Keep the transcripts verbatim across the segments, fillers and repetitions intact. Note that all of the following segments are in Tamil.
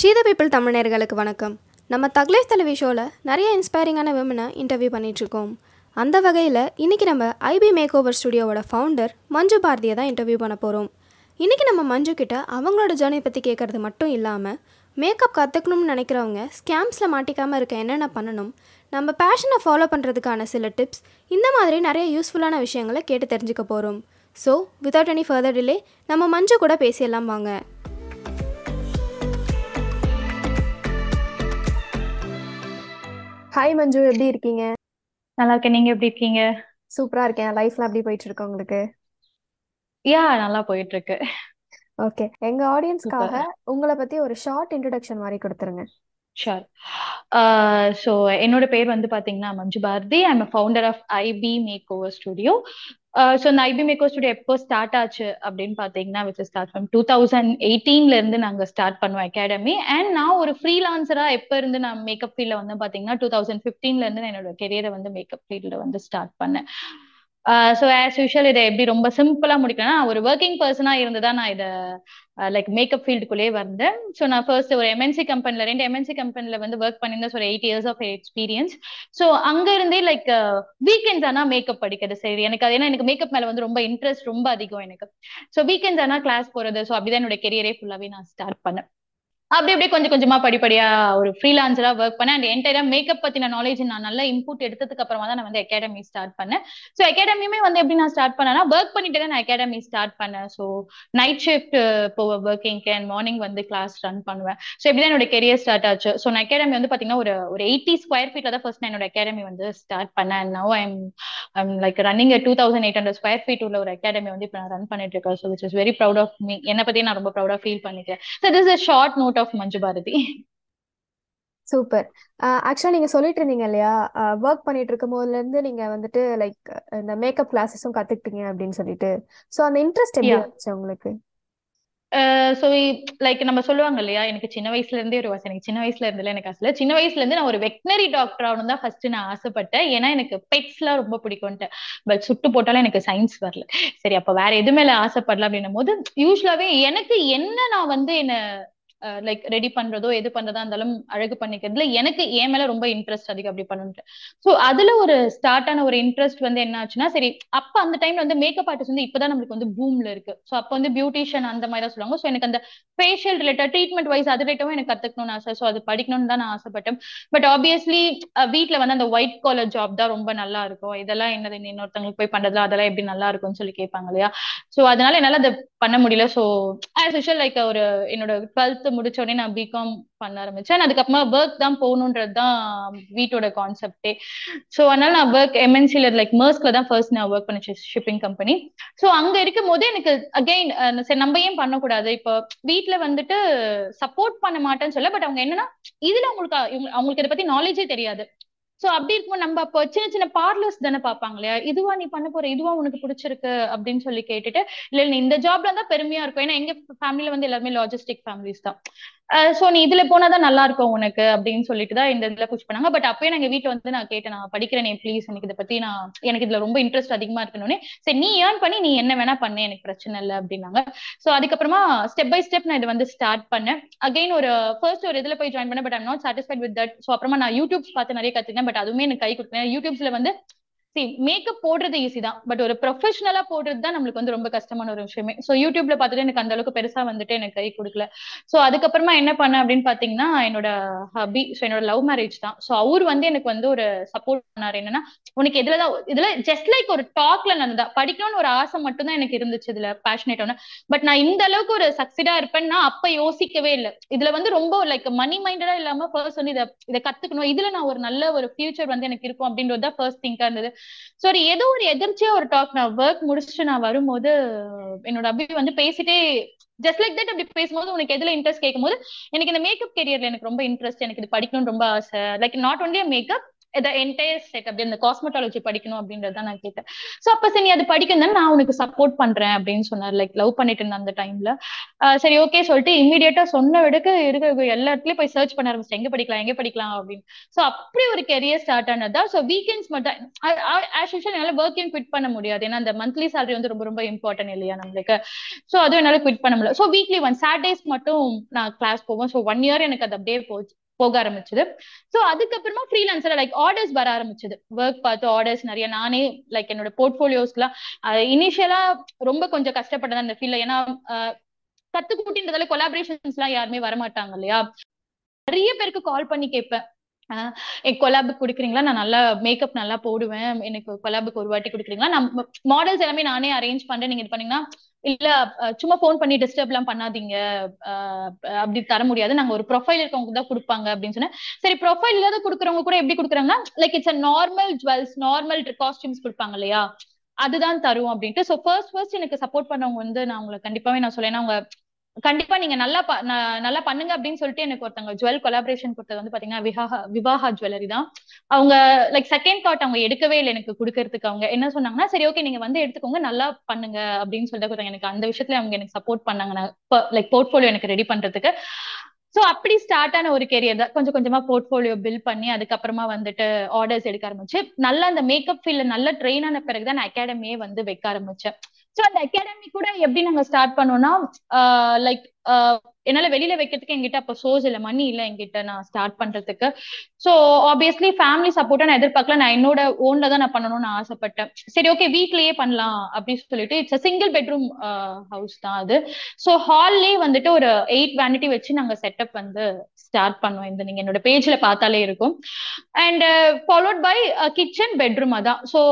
ஷீத பீப்பிள் தமிழர்களுக்கு வணக்கம். நம்ம தக்லைஃப் தலைவி ஷோவில் நிறைய இன்ஸ்பைரிங்கான விமனை இன்டர்வியூ பண்ணிகிட்ருக்கோம். அந்த வகையில் இன்றைக்கி நம்ம ஐபி மேக் ஓவர் ஸ்டுடியோவோட ஃபவுண்டர் மஞ்சு பாரதியை தான் இன்டர்வியூ பண்ண போகிறோம். இன்றைக்கி நம்ம மஞ்சு கிட்ட அவங்களோட ஜேர்னி பற்றி கேட்குறது மட்டும் இல்லாமல், மேக்கப் கற்றுக்கணும்னு நினைக்கிறவங்க ஸ்கேம்ஸில் மாட்டிக்காமல் இருக்க என்னென்ன பண்ணணும், நம்ம பேஷனை ஃபாலோ பண்ணுறதுக்கான சில டிப்ஸ், இந்த மாதிரி நிறைய யூஸ்ஃபுல்லான விஷயங்களை கேட்டு தெரிஞ்சுக்க போகிறோம். So without any further delay நம்ம மஞ்சு கூட பேசியெல்லாம் வாங்க. ஹாய் மஞ்சு, எப்படி இருக்கீங்க? நல்லா இருக்கேன், நீங்க எப்படி இருக்கீங்க? சூப்பரா இருக்கேன். லைஃப்ல எப்படி போயிட்டு இருக்கு உங்களுக்கு? யா, நல்லா போயிட்டு இருக்கு. ஓகே, எங்க ஆடியன்ஸ்க்காக உங்களை பத்தி ஒரு ஷார்ட் இன்ட்ரோடக்ஷன் மாதிரி கொடுத்துருங்க. ஷார். ஸோ என்னோட பேர் வந்து பாத்தீங்கன்னா Manju Bharathi. I am founder of IP makeover studio. So இந்த ஐபி மேக்ஓவர் ஸ்டுடியோ எப்போ ஸ்டார்ட் ஆச்சு அப்படின்னு பார்த்தீங்கன்னா, which is start from two thousand எயிட்டீன்லேருந்து நாங்கள் ஸ்டார்ட் பண்ணுவோம் அகாடமி. அண்ட் நான் ஒரு ஃப்ரீலான்சராக எப்போ இருந்து நான் மேக்கப் ஃபீல்டில் வந்து பார்த்தீங்கன்னா டூ தௌசண்ட் ஃபிஃப்டீன்லேருந்து நான் என்னோட கெரியரை வந்து மேக்கப் ஃபீல்டில் வந்து ஸ்டார்ட் பண்ணேன். ஸோ ஆஸ் யூஷுவல் இதை எப்படி ரொம்ப சிம்பிளாக முடிக்கணும்னா, நான் ஒரு ஒர்க்கிங் பர்சனாக இருந்து தான் நான் இதை லைக் மேக்கப் ஃபீல்டுக்குள்ளேயே வந்தேன். ஸோ நான் ஃபர்ஸ்ட் ஒரு எம்என்சி கம்பெனியில் ரெண்டு எம்என்சி கம்பெனியில் வந்து ஒர்க் பண்ணியிருந்தேன். ஒரு eight years of experience. So அங்கே இருந்தே லைக் வீக்கெண்ட்ஸ் ஆனால் மேக்கப் படிக்கிறது. சரி, எனக்கு அது ஏன்னா எனக்கு மேக்கப் மேலே வந்து ரொம்ப இன்ட்ரெஸ்ட் ரொம்ப அதிகம் எனக்கு. ஸோ வீக்கெண்ட்ஸ் ஆனால் கிளாஸ் போகிறது. ஸோ அப்படிதான் என்னோட கெரியரே ஃபுல்லாகவே நான் ஸ்டார்ட் பண்ணேன். அப்படி அப்படியே கொஞ்சம் கொஞ்சமா படிப்படியா ஒரு ஃப்ரீலான்சரா ஒர்க் பண்ணேன். அண்ட் என்டையரா மேக்கப் பத்தின நாலேஜ் நான் நல்லா இன்புட் எடுத்ததுக்கு அப்புறமா தான் நான் வந்து அகாடமி ஸ்டார்ட் பண்ணேன். ஸோ அகாடமியுமே வந்து எப்படி நான் ஸ்டார்ட் பண்ணேன்னா, ஒர்க் பண்ணிட்டு தான் நான் அகாடமி ஸ்டார்ட் பண்ணேன். ஸோ நைட் ஷிஃப்ட் போவேன் ஒர்க்கிங்க்கு, அண்ட் மார்னிங் வந்து கிளாஸ் ரன் பண்ணுவேன். ஸோ எப்படி தான் என்னோட கெரியர் ஸ்டார்ட் ஆச்சு. ஸோ நான் அகாடமி வந்து பாத்தீங்கன்னா ஒரு ஒரு எயிட்டி ஸ்கொயர் ஃபீட்ல தான் ஃபர்ஸ்ட் நான் என்னோட அகாடமி வந்து ஸ்டார்ட் பண்ணேன். And now I'm I'm like running two thousand eight hundred square feet உள்ள ஒரு அகாடமி வந்து இப்போ நான் ரன் பண்ணிட்டு இருக்கேன். So which is very proud of me. என்னை பத்தி நான் ரொம்ப ப்ரௌடா ஃபீல் பண்ணிக்கிறேன். So this is short note of Manju Bharathi. Super. ஆக்சுவலா நீங்க சொல்லிட்டு இருந்தீங்க இல்லையா, வர்க் பண்ணிட்டு இருக்கும் போதுல இருந்து நீங்க வந்துட்டு லைக் இந்த மேக்கப் கிளாஸஸும் கத்துக்கிட்டீங்க அப்படின்னு சொல்லிட்டு. சோ அந்த இன்ட்ரஸ்ட் எப்படி வந்துச்சு உங்களுக்கு? ஸோ லைக் நம்ம சொல்லுவாங்க இல்லையா, எனக்கு சின்ன வயசுல இருந்தே ஒரு வாசனை. எனக்கு சின்ன வயசுல இருந்ததுல எனக்கு ஆசை. சின்ன வயசுல இருந்து நான் ஒரு வெட்டினரி டாக்டர் ஆகணும் தான் ஃபர்ஸ்ட் நான் ஆசைப்பட்டேன். ஏன்னா எனக்கு பெட்ஸ்லாம் ரொம்ப பிடிக்கும்ட்டு. பட் சுட்டு போட்டாலும் எனக்கு சயின்ஸ் வரல. சரி, அப்ப வேற எது மேல ஆசைப்படலாம் அப்படின்னும் போது, யூஸ்வலாவே எனக்கு என்ன நான் வந்து என்ன லைக் ரெடி பண்றதோ எது பண்றதா இருந்தாலும் அழகு பண்ணிக்கிறதுல எனக்கு ஏன் மேல ரொம்ப இன்ட்ரெஸ்ட் அதிகம் அப்படி பண்ணிட்டு. ஸோ அதுல ஒரு ஸ்டார்ட் ஆன ஒரு இன்ட்ரெஸ்ட் வந்து என்ன ஆச்சுன்னா, சரி அப்ப அந்த டைம்ல வந்து மேக்கப் ஆர்டிஸ்ட் வந்து இப்பதான் நம்மளுக்கு வந்து பூம்ல இருக்கு. ஸோ அப்ப வந்து பியூட்டிஷியன் அந்த மாதிரி தான் சொல்லுவாங்க. ஸோ எனக்கு அந்த ஃபேஷியல் ரிலேட்டட் ட்ரீட்மெண்ட் வைஸ் அது ரிலேட்டவும் எனக்கு கத்துக்கணும்னு ஆசை. ஸோ அது படிக்கணும்னு தான் நான் ஆசைப்பட்டேன். பட் ஆப்வியஸ்லி வீட்டுல வந்து அந்த ஒயிட் காலர் ஜாப் தான் ரொம்ப நல்லா இருக்கும். இதெல்லாம் என்னது இன்னொருத்தவங்களுக்கு போய் பண்றதுல அதெல்லாம் எப்படி நல்லா இருக்கும்னு சொல்லி கேட்பாங்க இல்லையா. ஸோ அதனால என்னால அதை பண்ண முடியல. ஸோ ஆஸ் யூஷுவல் லைக் ஒரு என்னோட டுவெல்த் முடிச்ச உடனே நான் பிகாம் பண்ண ஆரம்பிச்சேன். அதுக்கப்புறமா ஒர்க் தான் போகணுன்றது தான் வீட்டோட கான்செப்டே. ஸோ அதனால நான் ஒர்க் எம்என்சில லைக் மர்ஸ்க்ல தான் ஃபர்ஸ்ட் நான் ஒர்க் பண்ணிச்சேன், ஷிப்பிங் கம்பெனி. ஸோ அங்க இருக்கும் போது எனக்கு அகைன் சரி நம்ம ஏன் பண்ணக்கூடாது, இப்போ வீட்டுல வந்துட்டு சப்போர்ட் பண்ண மாட்டேன்னு சொல்ல, பட் அவங்க என்னன்னா இதுல அவங்களுக்கு அவங்களுக்கு இதை பத்தி நாலேஜே தெரியாது. சோ அப்படி இருக்கும்போது நம்ம அப்போ சின்ன சின்ன பார்லர்ஸ் தானே பார்ப்பாங்க இல்லையா, இதுவா நீ பண்ண போற, இதுவா உனக்கு பிடிச்சிருக்கு அப்படின்னு சொல்லி கேட்டுட்டு, இல்ல நீ இந்த ஜாப்ல தான் பெருமையா இருக்கும். ஏன்னா எங்க ஃபேமிலியில வந்து எல்லாருமே லாஜிஸ்டிக் ஃபேமிலிஸ் தான். சோ நீ இதுல போனாதான் நல்லா இருக்கும் உனக்கு அப்படின்னு சொல்லிட்டு தான் இந்த இதுல புஷ் பண்ணாங்க. பட் அப்பயே நாங்க வீட்டை வந்து நான் கேட்டேன், நான் படிக்கிறேனே ப்ளீஸ், எனக்கு இதை பத்தி நான் எனக்கு இதுல ரொம்ப இன்ட்ரெஸ்ட் அதிகமா இருக்கணும்னே. சரி நீ ஏர்ன் பண்ணி நீ என்ன வேணா பண்ணு, எனக்கு பிரச்சனை இல்லை அப்படின்னாங்க. சோ அதுக்கப்புறமா ஸ்டெப் பை ஸ்டெப் நான் இதை வந்து ஸ்டார்ட் பண்ணேன். அகைன் ஒரு ஃபர்ஸ்ட் ஒரு இதுல போய் ஜாயின் பண்ணேன். But I'm not satisfied with that. So அப்புறமா நான் யூடியூப்ஸ் பார்த்து நிறைய கத்துக்கிட்டேன். பட் அதுவுமே எனக்கு கை கொடுத்தேன். யூடியூப்ஸ்ல வந்து சரி மேக்கப் போடுறது ஈஸி தான், பட் ஒரு ப்ரொஃபஷனலா போடுறது தான் நம்மளுக்கு வந்து ரொம்ப கஷ்டமான ஒரு விஷயமே. ஸோ யூடியூப்ல பார்த்துட்டு எனக்கு அந்த அளவுக்கு பெருசா வந்துட்டு எனக்கு கை கொடுக்கல. ஸோ அதுக்கப்புறமா என்ன பண்ண அப்படின்னு பாத்தீங்கன்னா, என்னோட ஹபி, ஸோ என்னோட லவ் மேரேஜ் தான். ஸோ அவரு வந்து எனக்கு வந்து ஒரு சப்போர்ட் பண்ணாரு. என்னன்னா உனக்கு எதுலதான் இதுல ஜஸ்ட் லைக் ஒரு டாக்ல நடந்தா படிக்கணும்னு ஒரு ஆசை மட்டும் தான் எனக்கு இருந்துச்சு, இதுல பேஷனேட்டான. பட் நான் இந்த அளவுக்கு ஒரு சக்சீடா இருப்பேன்னா அப்ப யோசிக்கவே இல்லை. இதுல வந்து ரொம்ப லைக் மணி மைண்டடா இல்லாம ஃபர்ஸ்ட் வந்து இதை இதை கத்துக்கணும், இதுல நான் ஒரு நல்ல ஒரு ஃபியூச்சர் வந்து எனக்கு இருக்கும் அப்படின்றது தான் ஃபர்ஸ்ட் திங்கா இருந்தது. சாரி, ஏதோ ஒரு எதிர்ச்சியா ஒரு டாக் நான் ஒர்க் முடிச்சுட்டு நான் வரும்போது என்னோட அபி வந்து பேசிட்டே ஜஸ்ட் லைக் தட் அப்படி பேசும்போது, உனக்கு எதுல இன்ட்ரெஸ்ட் கேட்கும் போது எனக்கு இந்த மேக்கப் கெரியர்ல எனக்கு ரொம்ப இன்ட்ரெஸ்ட், எனக்கு இது படிக்கணும்னு ரொம்ப ஆசை, like not only makeup the entire setup, இந்த காஸ்மெட்டாலஜி படிக்கணும் அப்படின்றத நான் கேட்டேன். சோ அப்ப சரி அது படிக்கணும் தானே, நான் உனக்கு சப்போர்ட் பண்றேன் அப்படின்னு சொன்னார். லைக் லவ் பண்ணிட்டு இருந்தேன் அந்த டைம்ல. சரி ஓகே சொல்லிட்டு இமீடியட்டா சொன்ன விடக்கு இருக்க எல்லா இடத்துலயும் போய் சர்ச் பண்ண ஆரம்பிச்சு எங்க படிக்கலாம் எங்க படிக்கலாம் அப்படின்னு. சோ அப்படி ஒரு கெரியர் ஸ்டார்ட் ஆனதா. சோ வீக்கெண்ட்ஸ் மட்டும் ஆஸ் யூஷுவல் என்னால ஒர்க்கையும் குவிட் பண்ண முடியாது, ஏன்னா அந்த மந்த்லி சேலரி வந்து ரொம்ப ரொம்ப இம்பார்ட்டன்ட் இல்லையா நம்மளுக்கு. சோ அதுவும் என்னால குவிட் பண்ண முடியல. சோ வீக்லி ஒன் சாட்டர்டேஸ் மட்டும் நான் கிளாஸ் போவேன். சோ ஒன் இயர் எனக்கு அது அப்படியே போச்சு போக ஆரம்பிச்சது. சோ அதுக்கப்புறமா ஃப்ரீலான்சர் லைக் ஆர்டர்ஸ் வர ஆரம்பிச்சது. ஒர்க் பார்த்து ஆர்டர்ஸ் நிறைய நானே லைக் என்னோட போர்ட்ஃபோலியோஸ்லாம் இனிஷியலா ரொம்ப கொஞ்சம் கஷ்டப்பட்டது அந்த ஃபீல்ட்ல. ஏன்னா கத்துக்கூட்டின்றதால கொலாபரேஷன்ஸ் எல்லாம் யாருமே வரமாட்டாங்க இல்லையா. நிறைய பேருக்கு கால் பண்ணி கேட்பேன், கொலாபுக்கு கொடுக்குறீங்களா, நான் நல்லா மேக்கப் நல்லா போடுவேன், எனக்கு கொலாபுக்கு ஒரு வாட்டி கொடுக்குறீங்களா, நான் மாடல்ஸ் எல்லாமே நானே அரேஞ்ச் பண்றேன், நீங்க இது பண்ணீங்கன்னா. இல்ல சும்மா போன் பண்ணி டிஸ்டர்ப் எல்லாம் பண்ணாதீங்க, அப்படி தர முடியாது, நாங்க ஒரு ப்ரொஃபைல் இருக்கவங்க தான் கொடுப்பாங்க அப்படின்னு சொன்னேன். சரி ப்ரொஃபைல் இல்லாத கொடுக்குறவங்க கூட எப்படி கொடுக்குறாங்கன்னா, like it's a normal jewels normal costumes கொடுப்பாங்க இல்லையா, அதுதான் தருவோம் அப்படின்ட்டு. சோ ஃபர்ஸ்ட் ஃபர்ஸ்ட் எனக்கு சப்போர்ட் பண்ணவங்க வந்து நான் உங்களுக்கு கண்டிப்பாவே நான் சொல்லேன்னா, அவங்க கண்டிப்பா நீங்க நல்லா நல்லா பண்ணுங்க அப்படின்னு சொல்லிட்டு எனக்கு ஒருத்தவங்க ஜுவல் கொலாபரேஷன் கொடுத்தது வந்து பாத்தீங்கன்னா விஹாஹா விவாஹா ஜுவல்லரி தான். அவங்க லைக் செகண்ட் தாட் அவங்க எடுக்கவே இல்லை எனக்கு கொடுக்கறதுக்கு. அவங்க என்ன சொன்னாங்கன்னா, சரி ஓகே நீங்க வந்து எடுத்துக்கோங்க நல்லா பண்ணுங்க அப்படின்னு சொல்லிட்டு கொடுத்தாங்க. எனக்கு அந்த விஷயத்துல அவங்க எனக்கு சப்போர்ட் பண்ணாங்க லைக் போர்ட்ஃபோலியோ எனக்கு ரெடி பண்றதுக்கு. சோ அப்படி ஸ்டார்ட் ஆன ஒரு கெரியர் தான். கொஞ்சம் கொஞ்சமா போர்ட்ஃபோலியோ பில்ட் பண்ணி அதுக்கப்புறமா வந்துட்டு ஆர்டர்ஸ் எடுக்க ஆரம்பிச்சு. நல்லா அந்த மேக்கப் ஃபீல்ட்ல நல்லா ட்ரெயின் ஆன பிறகுதான் நான் அகாடமியே வந்து வைக்க ஆரம்பிச்சேன். சோ அந்த அகாடமி கூட எப்படி நாங்க ஸ்டார்ட் பண்ணோம்னா, லைக் என்னால வெளியில வைக்கிறதுக்கு எங்கிட்ட அப்ப சோர்ஸ் இல்ல, மணி இல்ல எங்கிட்ட நான் ஸ்டார்ட் பண்றதுக்கு. சோ ஆப்வியஸ்லி ஃபேமிலி சப்போர்ட்டா நான் எதிர்பார்க்கல, நான் என்னோட ஓன்ல தான் நான் பண்ணணும்னு ஆசைப்பட்டேன். சரி ஓகே வீட்லயே பண்ணலாம் அப்படின்னு சொல்லிட்டு, இட்ஸ் சிங்கிள் பெட்ரூம் ஹவுஸ் தான் அது. சோ ஹால்லே வந்துட்டு ஒரு எயிட் வேனிட்டி வச்சு நாங்க செட்டப் வந்து ஸ்டார்ட் பண்ணோம். இந்த நீங்க என்னோட பேஜ்ல பார்த்தாலே இருக்கும். And followed by kitchen bedroom அதான். சோ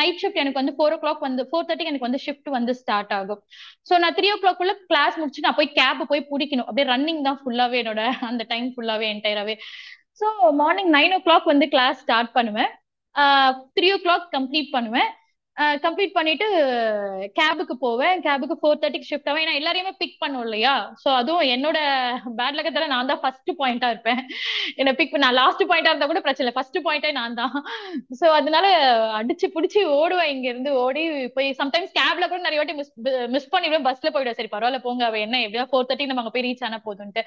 நைட் ஷிஃப்ட் எனக்கு வந்து ஃபோர் ஓ கிளாக் வந்து ஃபோர் தேர்ட்டிக்கு எனக்கு வந்து ஷிஃப்ட் வந்து ஸ்டார்ட் ஆகும். சோ நான் த்ரீ ஓ கிளாக் உள்ள கிளாஸ் முடிச்சு நான் போய் கேப் போய் பிடிக்கணும். அப்படியே ரன்னிங் தான் ஃபுல்லாவே என்னோட அந்த டைம் ஃபுல்லாவே என்டையராவே. So morning nine o'clock வந்து கிளாஸ் ஸ்டார்ட் பண்ணுவேன், த்ரீ ஓ கிளாக் கம்ப்ளீட் பண்ணுவேன். கம்ப்ளீட் பண்ணிட்டு கேபுக்கு போவேன். கேபுக்கு ஃபோர் தேர்ட்டிக்கு ஷிஃப்ட் ஆகும். ஏன்னா எல்லாரையுமே பிக் பண்ணும் இல்லையா. ஸோ அதுவும் என்னோட பேட் லக்கத்துல நான் தான் ஃபர்ஸ்ட் பாயிண்டா இருப்பேன். என்னை பிக் நான் லாஸ்ட் பாயிண்டா இருந்தா கூட பிரச்சனை இல்லை, ஃபர்ஸ்ட் பாயிண்டே நான் தான். ஸோ அதனால அடிச்சு பிடிச்சி ஓடுவேன். இங்க இருந்து ஓடி போய் சம்டைம்ஸ் கேப்ல கூட நிறைய வாட்டி மிஸ் மிஸ் பண்ணிடுவேன். பஸ்ல போயிடுவேன். சரி பரவாயில்ல போங்க, அவ என்ன எப்படியா ஃபோர் தேர்ட்டி நம்ம அங்கே போய் ரீச் ஆனா போதும்ட்டு.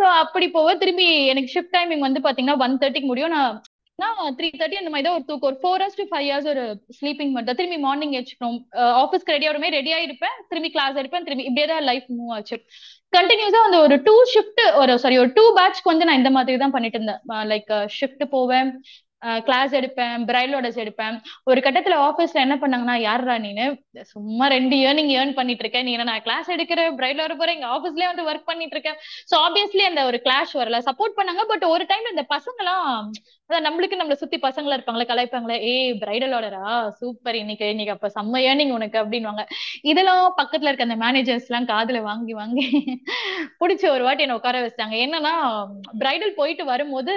ஸோ அப்படி போவேன். திரும்பி எனக்கு ஷிஃப்ட் டைமிங் வந்து பாத்தீங்கன்னா ஒன் தேர்ட்டிக்கு முடியும். நான் த்ரீ தேர்ட்டி அந்த மாதிரி தான் ஒரு தூக்கம், ஒரு four hours to five hours ஒரு ஸ்லீப்பிங் மட்டும். திரும்பி மார்னிங் ஏச்சுக்கணும், ஆஃபீஸ்க்கு ரெடி ஆகிடுமே, ரெடி ஆயிருப்பேன், திரும்பி கிளாஸ் எடுப்பேன், திரும்பி இப்படியே தான் லைஃப் மூவ் ஆச்சு கண்டினியூஸா. அந்த ஒரு டூ ஷிஃப்ட் ஒரு சாரி ஒரு டூ பேட்ச்க்கு வந்து நான் இந்த மாதிரி தான் பண்ணிட்டு இருந்தேன். லைக் ஷிஃப்ட் போவேன், கிளாஸ் எடுப்பேன், பிரைடல் ஆர்டர்ஸ் எடுப்பேன். ஒரு கட்டத்துல ஆஃபீஸ்ல என்ன பண்ணாங்கன்னா, யாரா நீனு சும்மா ரெண்டு இயர் நீங்க ஏர்ன் பண்ணிட்டு இருக்கேன், நீங்க நான் கிளாஸ் எடுக்கிறேன் பிரைடல் ஆர்டர் போறேன், எங்க ஆஃபீஸ்லயே வந்து ஒர்க் பண்ணிட்டு இருக்கேன். சோ ஆப்வியஸ்லி அந்த ஒரு கிளாஷ் வரல, சப்போர்ட் பண்ணாங்க. பட் ஒரு டைம்ல இந்த பசங்களாம் அதான் நம்மளுக்கு நம்மள சுத்தி பசங்களா இருப்பாங்களே, கலாய்ப்பாங்களே, ஏய் பிரைடல் ஆர்டரா சூப்பர், இன்னைக்கு இன்னைக்கு அப்ப செம்ம ஏர்னிங் உனக்கு அப்படின்வாங்க. இதெல்லாம் பக்கத்துல இருக்க அந்த மேனேஜர்ஸ் எல்லாம் காதுல வாங்கி வாங்கி பிடிச்ச ஒரு வாட்டி என்ன உட்கார வச்சிட்டாங்க. என்னன்னா பிரைடல் போயிட்டு வரும்போது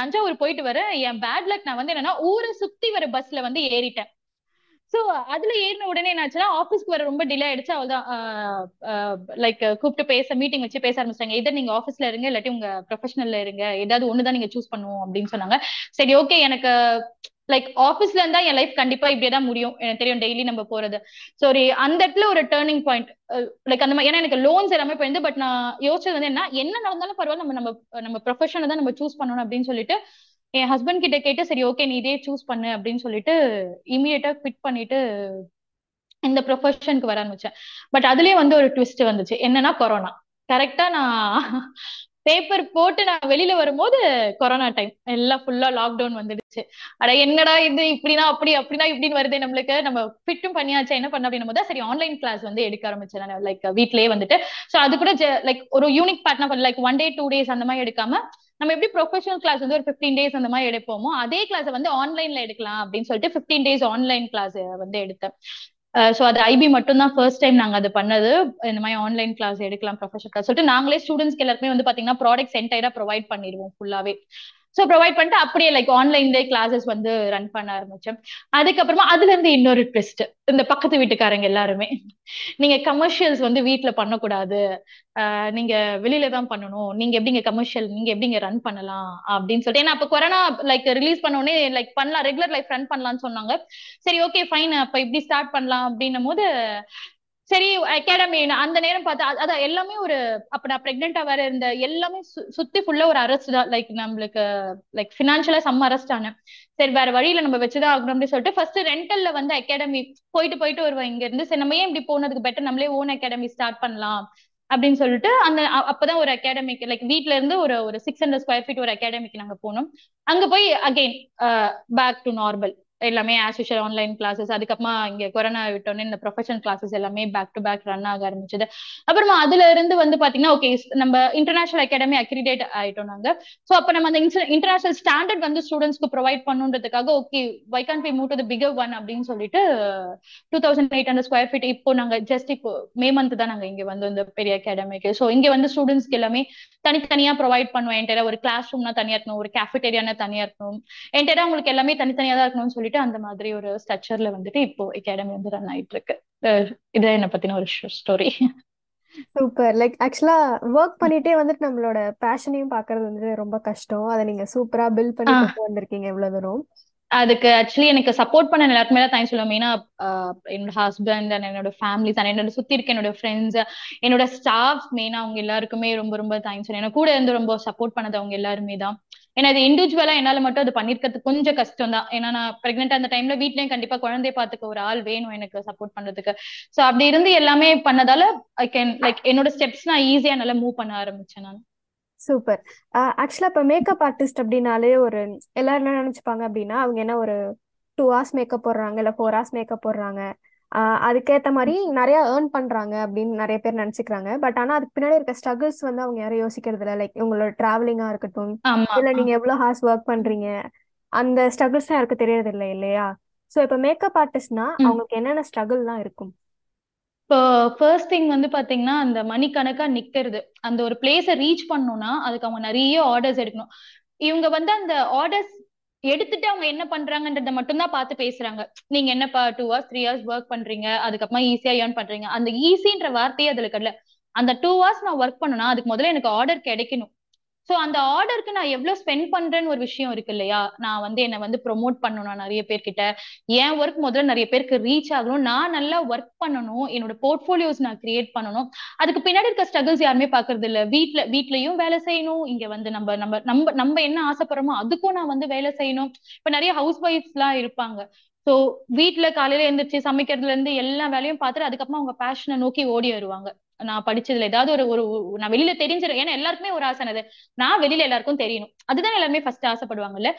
தஞ்சாவூர் போயிட்டு வர என் பேட் லக், நான் வந்து என்னன்னா ஊரை சுத்தி வர பஸ்ல வந்து ஏறிட்டேன். சோ அதுல ஏறின உடனே என்னாச்சுன்னா, ஆபீஸ்க்கு வர ரொம்ப டிலே ஆயிடுச்சு. அவதான் லைக் கூப்பிட்டு பேச மீட்டிங் வச்சு பேச ஆரம்பிச்சாங்க. இதை நீங்க ஆபீஸ்ல இருங்க, இல்லாட்டி உங்க ப்ரொஃபஷனல்ல இருங்க, ஏதாவது ஒண்ணுதான் நீங்க சூஸ் பண்ணுவோம் அப்படின்னு சொன்னாங்க. சரி ஓகே எனக்கு லைக் ஆபீஸ்ல இருந்தா என் லைஃப் கண்டிப்பா இப்படியேதான் முடியும், எனக்கு தெரியும் டெய்லி நம்ம போறது. சாரி அந்த இடத்துல ஒரு டேர்னிங் பாயிண்ட் லைக் அந்த மாதிரி. ஏன்னா எனக்கு லோன்ஸ் எல்லாமே போயிருந்து. பட் நான் யோசிச்சது வந்து என்ன, என்ன நடந்தாலும் பரவாயில்ல, நம்ம நம்ம நம்ம ப்ரொஃபஷனை தான் நம்ம சூஸ் பண்ணணும் அப்படின்னு சொல்லிட்டு என் ஹஸ்பண்ட் கிட்ட கேட்டு, சரி ஓகே நீ இதே சூஸ் பண்ணு அப்படின்னு சொல்லிட்டு இமீடியட்டா குவிட் பண்ணிட்டு இந்த ப்ரொஃபஷனுக்கு வர ஆரம்பிச்சேன். பட் அதுலயே வந்து ஒரு ட்விஸ்ட் வந்துச்சு. என்னன்னா கொரோனா கரெக்டா நான் பேப்பர் போட்டு நான் வெளியில வரும்போது கொரோனா டைம் எல்லாம் ஃபுல்லா லாக்டவுன் வந்துடுச்சு. அட என்னடா இது இப்படின்னா அப்படி அப்படின்னா இப்படின்னு வருது நம்மளுக்கு, நம்ம ஃபிட்டும் பண்ணியாச்சு என்ன பண்ண அப்படின்னும் போது சரி ஆன்லைன் கிளாஸ் வந்து எடுக்க ஆரம்பிச்சேன் நான் லைக் வீட்லயே வந்துட்டு. சோ அது கூட லைக் ஒரு unique pattern like one day two days அந்த மாதிரி எடுக்காம, நம்ம எப்படி ப்ரொஃபஷனல் கிளாஸ் வந்து ஒரு ஃபிஃப்டீன் டேஸ் அந்த மாதிரி எடுப்போமோ அதே கிளாஸை வந்து ஆன்லைன்ல எடுக்கலாம் அப்படின்னு சொல்லிட்டு ஃபிஃப்டீன் டேஸ் ஆன்லைன் கிளாஸ் வந்து எடுத்தேன். ஸோ அது ஐபி மட்டும் தான் ஃபர்ஸ்ட் டைம் நாங்கள் அது பண்ணது. இந்த மாதிரி ஆன்லைன் கிளாஸ் எடுக்கலாம் ப்ரொஃபஷனல் கிளாஸ் சொல்லிட்டு நாங்களே ஸ்டூடெண்ட்ஸ்க்கு எல்லாருமே வந்து பார்த்தீங்கன்னா ப்ராடக்ட்ஸ் என்டையராக ப்ரொவைட் பண்ணிடுவோம் ஃபுல்லாவே. ஸோ ப்ரொவைட் பண்ணிட்டு அப்படியே லைக் ஆன்லைன்லேயே கிளாஸஸ் வந்து ரன் பண்ண ஆரம்பிச்சேன். அதுக்கப்புறமா அதுல இருந்து இன்னொரு ட்விஸ்ட், இந்த பக்கத்து வீட்டுக்காரங்க எல்லாருமே நீங்க கமர்ஷியல்ஸ் வந்து வீட்டுல பண்ணக்கூடாது, நீங்க வெளியில தான் பண்ணணும், நீங்க எப்படிங்க கமர்ஷியல் நீங்க எப்படிங்க ரன் பண்ணலாம் அப்படின்னு சொல்லிட்டு. ஏன்னா அப்ப கொரோனா லைக் ரிலீஸ் பண்ணோடனே லைக் பண்ணலாம், ரெகுலர் லைஃப் ரன் பண்ணலாம்னு சொன்னாங்க. சரி ஓகே ஃபைன், அப்ப இப்படி ஸ்டார்ட் பண்ணலாம் அப்படின்னும் போது சரி அகாடமி அந்த நேரம் பார்த்தா அதான் எல்லாமே ஒரு அப்ப நான் பிரெக்னெண்டா வேற இருந்த எல்லாமே சுத்தி ஃபுல்லா ஒரு அரெஸ்ட் தான். லைக் நம்மளுக்கு லைக் ஃபினான்ஷியலா செம்ம அரெஸ்ட் ஆனேன். சரி வேற வழியில நம்ம வச்சுதான் ஆகணும் அப்படின்னு சொல்லிட்டு ஃபர்ஸ்ட் ரெண்டல்ல வந்து அகாடமி போயிட்டு போயிட்டு வருவேன் இங்க இருந்து. சரி நம்ம ஏன் இப்படி போனதுக்கு பெட்டர் நம்மளே ஓன் அகாடமி ஸ்டார்ட் பண்ணலாம் அப்படின்னு சொல்லிட்டு அந்த அப்பதான் ஒரு அகாடமிக்கு லைக் வீட்ல இருந்து ஒரு ஒரு சிக்ஸ் ஹண்ட்ரட் ஸ்கொயர் ஃபீட் ஒரு அகாடமிக்கு நாங்க போனோம். அங்க போய் அகெயின் பேக் டு நார்மல், எல்லாமே ஆஸ் யூஷுவல் ஆன்லைன் கிளாஸஸ். அதுக்கப்புறமா இங்க கொரோனா விட்டோன்னே இந்த ப்ரொஃபஷனல் கிளாஸஸ் எல்லாமே பேக் டு பேக் ரன் ஆக ஆரம்பிச்சது. அப்புறமா அதுல இருந்து வந்து பாத்தீங்கன்னா ஓகே நம்ம இன்டர்நேஷனல் அகாடமி அக்ரிடேட் ஆயிட்டோம் நாங்க. ஸோ அப்ப நம்ம அந்த இன்டர்நேஷனல் ஸ்டாண்டர்ட் வந்து ஸ்டூடெண்ட்ஸ்க்கு ப்ரொவைட் பண்ணுன்றதுக்காக okay why can't we move to the bigger one அப்படின்னு சொல்லிட்டு two thousand eight hundred square feet இப்போ நாங்க ஜஸ்ட் இப்போ மே மந்த் தான் நாங்க இங்க வந்து இந்த பெரிய அகாடமிக்கு. ஸோ இங்க வந்து ஸ்டூடெண்ட்ஸ்க்கு எல்லாமே தனித்தனியா ப்ரொவைட் பண்ணுவோம். என்கிட்ட ஒரு கிளாஸ் ரூம்னா தனியா இருக்கணும், ஒரு கேஃபிடேரியானா தனியா இருக்கணும், என்கிட்ட உங்களுக்கு எல்லாமே தனித்தனியா தான் இருக்கணும்னு சொல்லி அந்த மாதிரி ஒரு ஸ்ட்ரக்சர்ல வந்துட்டு இப்போ அகாடமி வந்து ரன் ஆயிட்டு இருக்கு. இதான் என்ன பத்தின ஒரு ஸ்டோரி. சூப்பர். லைக் ஆக்சுவலா ஒர்க் பண்ணிட்டே வந்துட்டு நம்மளோட பேஷனையும் பாக்குறது வந்து ரொம்ப கஷ்டம். அதை நீங்க சூப்பரா பில்ட் பண்ணி கொண்டு வந்திருக்கீங்க இவ்வளவு தூரம். அதுக்கு ஆக்சுவலி எனக்கு சப்போர்ட் பண்ண எல்லாருக்குமே தான் தேங்க்ஸ் சொல்லுவேன். மெயினா என்னோட ஹஸ்பண்ட் அண்ட் என்னோட ஃபேமிலி அண்ட் என்னோட சுத்தி இருக்க என்னோட ஃப்ரெண்ட்ஸ், என்னோட ஸ்டாஃப், மெயினா அவங்க எல்லாருக்குமே ரொம்ப ரொம்ப தேங்க்ஸ் சொல்லுவேன். எனக்கு கூட இருந்து ரொம்ப சப்போர்ட் பண்ணது அவங்க எல்லாருமே தான். ஏன்னா அது இண்டிவிஜுவலா என்னால மட்டும் அது பண்ணிருக்கிறது கொஞ்சம் கஷ்டம் தான். ஏன்னா நான் பிரெக்னென்ட் அந்த டைம்ல வீட்லயும் கண்டிப்பா குழந்தைய பாத்துக்க ஒரு ஆள் வேணும் எனக்கு சப்போர்ட் பண்றதுக்கு. சோ அப்படி இருந்து எல்லாமே பண்ணதால ஐ கேன் லைக் என்னோட ஸ்டெப்ஸ் நான் ஈஸியா நல்லா மூவ் பண்ண ஆரம்பிச்சேன் நான். சூப்பர். ஆக்சுவலா இப்ப மேக்கப் ஆர்டிஸ்ட் அப்படின்னாலே ஒரு எல்லாரும் என்ன நினைச்சுப்பாங்க அப்படின்னா அவங்க என்ன ஒரு டூ ஹவர்ஸ் மேக்கப் போடுறாங்க இல்ல ஃபோர் ஹவர்ஸ் மேக்கப் போடுறாங்க, ஆஹ் அதுக்கேத்த மாதிரி நிறைய ஏர்ன் பண்றாங்க அப்படின்னு நிறைய பேர் நினைச்சுக்கிறாங்க. பட் ஆனா அதுக்கு பின்னாடி இருக்க ஸ்ட்ரகிள்ஸ் வந்து அவங்க யாரும் யோசிக்கிறது இல்லை. லைக் உங்களோட டிராவலிங்கா இருக்கட்டும், இல்ல நீங்க எவ்வளவு ஹார்ஸ் ஒர்க் பண்றீங்க, அந்த ஸ்ட்ரகிள்ஸ் யாருக்கு தெரியறது இல்லை இல்லையா? சோ இப்ப மேக்கப் ஆர்டிஸ்ட்னா அவங்களுக்கு என்னென்ன ஸ்ட்ரகிள் எல்லாம் இருக்கும்? இப்போ ஃபர்ஸ்ட் திங் வந்து பாத்தீங்கன்னா அந்த மணிக்கணக்கா நிக்கிறது, அந்த ஒரு பிளேஸை ரீச் பண்ணணும்னா அதுக்கு அவங்க நிறைய ஆர்டர்ஸ் எடுக்கணும். இவங்க வந்து அந்த ஆர்டர்ஸ் எடுத்துட்டு அவங்க என்ன பண்றாங்கன்றத மட்டும் தான் பார்த்து பேசுறாங்க. நீங்க என்னப்பா two hours three hours work பண்றீங்க, அதுக்கப்புறமா ஈஸியா ஏர்ன் பண்றீங்க. அந்த ஈஸின்ற வார்த்தையே அதுல கடல. அந்த டூ ஹவர்ஸ் நான் ஒர்க் பண்ணனா அதுக்கு முதல்ல எனக்கு ஆர்டர் கிடைக்கணும். சோ அந்த ஆர்டருக்கு நான் எவ்வளவு ஸ்பெண்ட் பண்றேன்னு ஒரு விஷயம் இருக்கு இல்லையா? நான் வந்து என்ன வந்து ப்ரொமோட் பண்ணணும் நிறைய பேர்கிட்ட, என் ஒர்க் முதல்ல நிறைய பேருக்கு ரீச் ஆகணும், நான் நல்லா ஒர்க் பண்ணணும், என்னோட போர்ட்ஃபோலியோஸ் நான் கிரியேட் பண்ணணும். அதுக்கு பின்னாடி இருக்க ஸ்ட்ரகிள்ஸ் யாருமே பாக்குறது இல்ல. வீட்டுல வீட்லயும் வேலை செய்யணும், இங்க வந்து நம்ம நம்ம நம்ம நம்ம என்ன ஆசைப்படுறோமோ அதுக்கும் நான் வந்து வேலை செய்யணும். இப்ப நிறைய ஹவுஸ் ஒய்ஃப்ஸ் எல்லாம் இருப்பாங்க. சோ வீட்டுல காலையில எழுந்திரிச்சு சமைக்கிறதுல இருந்து எல்லா வேலையும் பார்த்துட்டு அதுக்கப்புறமா அவங்க பேஷனை நோக்கி ஓடி வருவாங்க. நான் படிச்சதுல ஏதாவது ஒரு ஒரு நான் வெளியில தெரிஞ்சிடும், ஏன்னா எல்லாருக்குமே ஒரு ஆசை நான் வெளியில எல்லாருக்கும் தெரியணும், அதுதான் எல்லாருமே ஃபர்ஸ்ட் ஆசைப்படுவாங்கல்ல.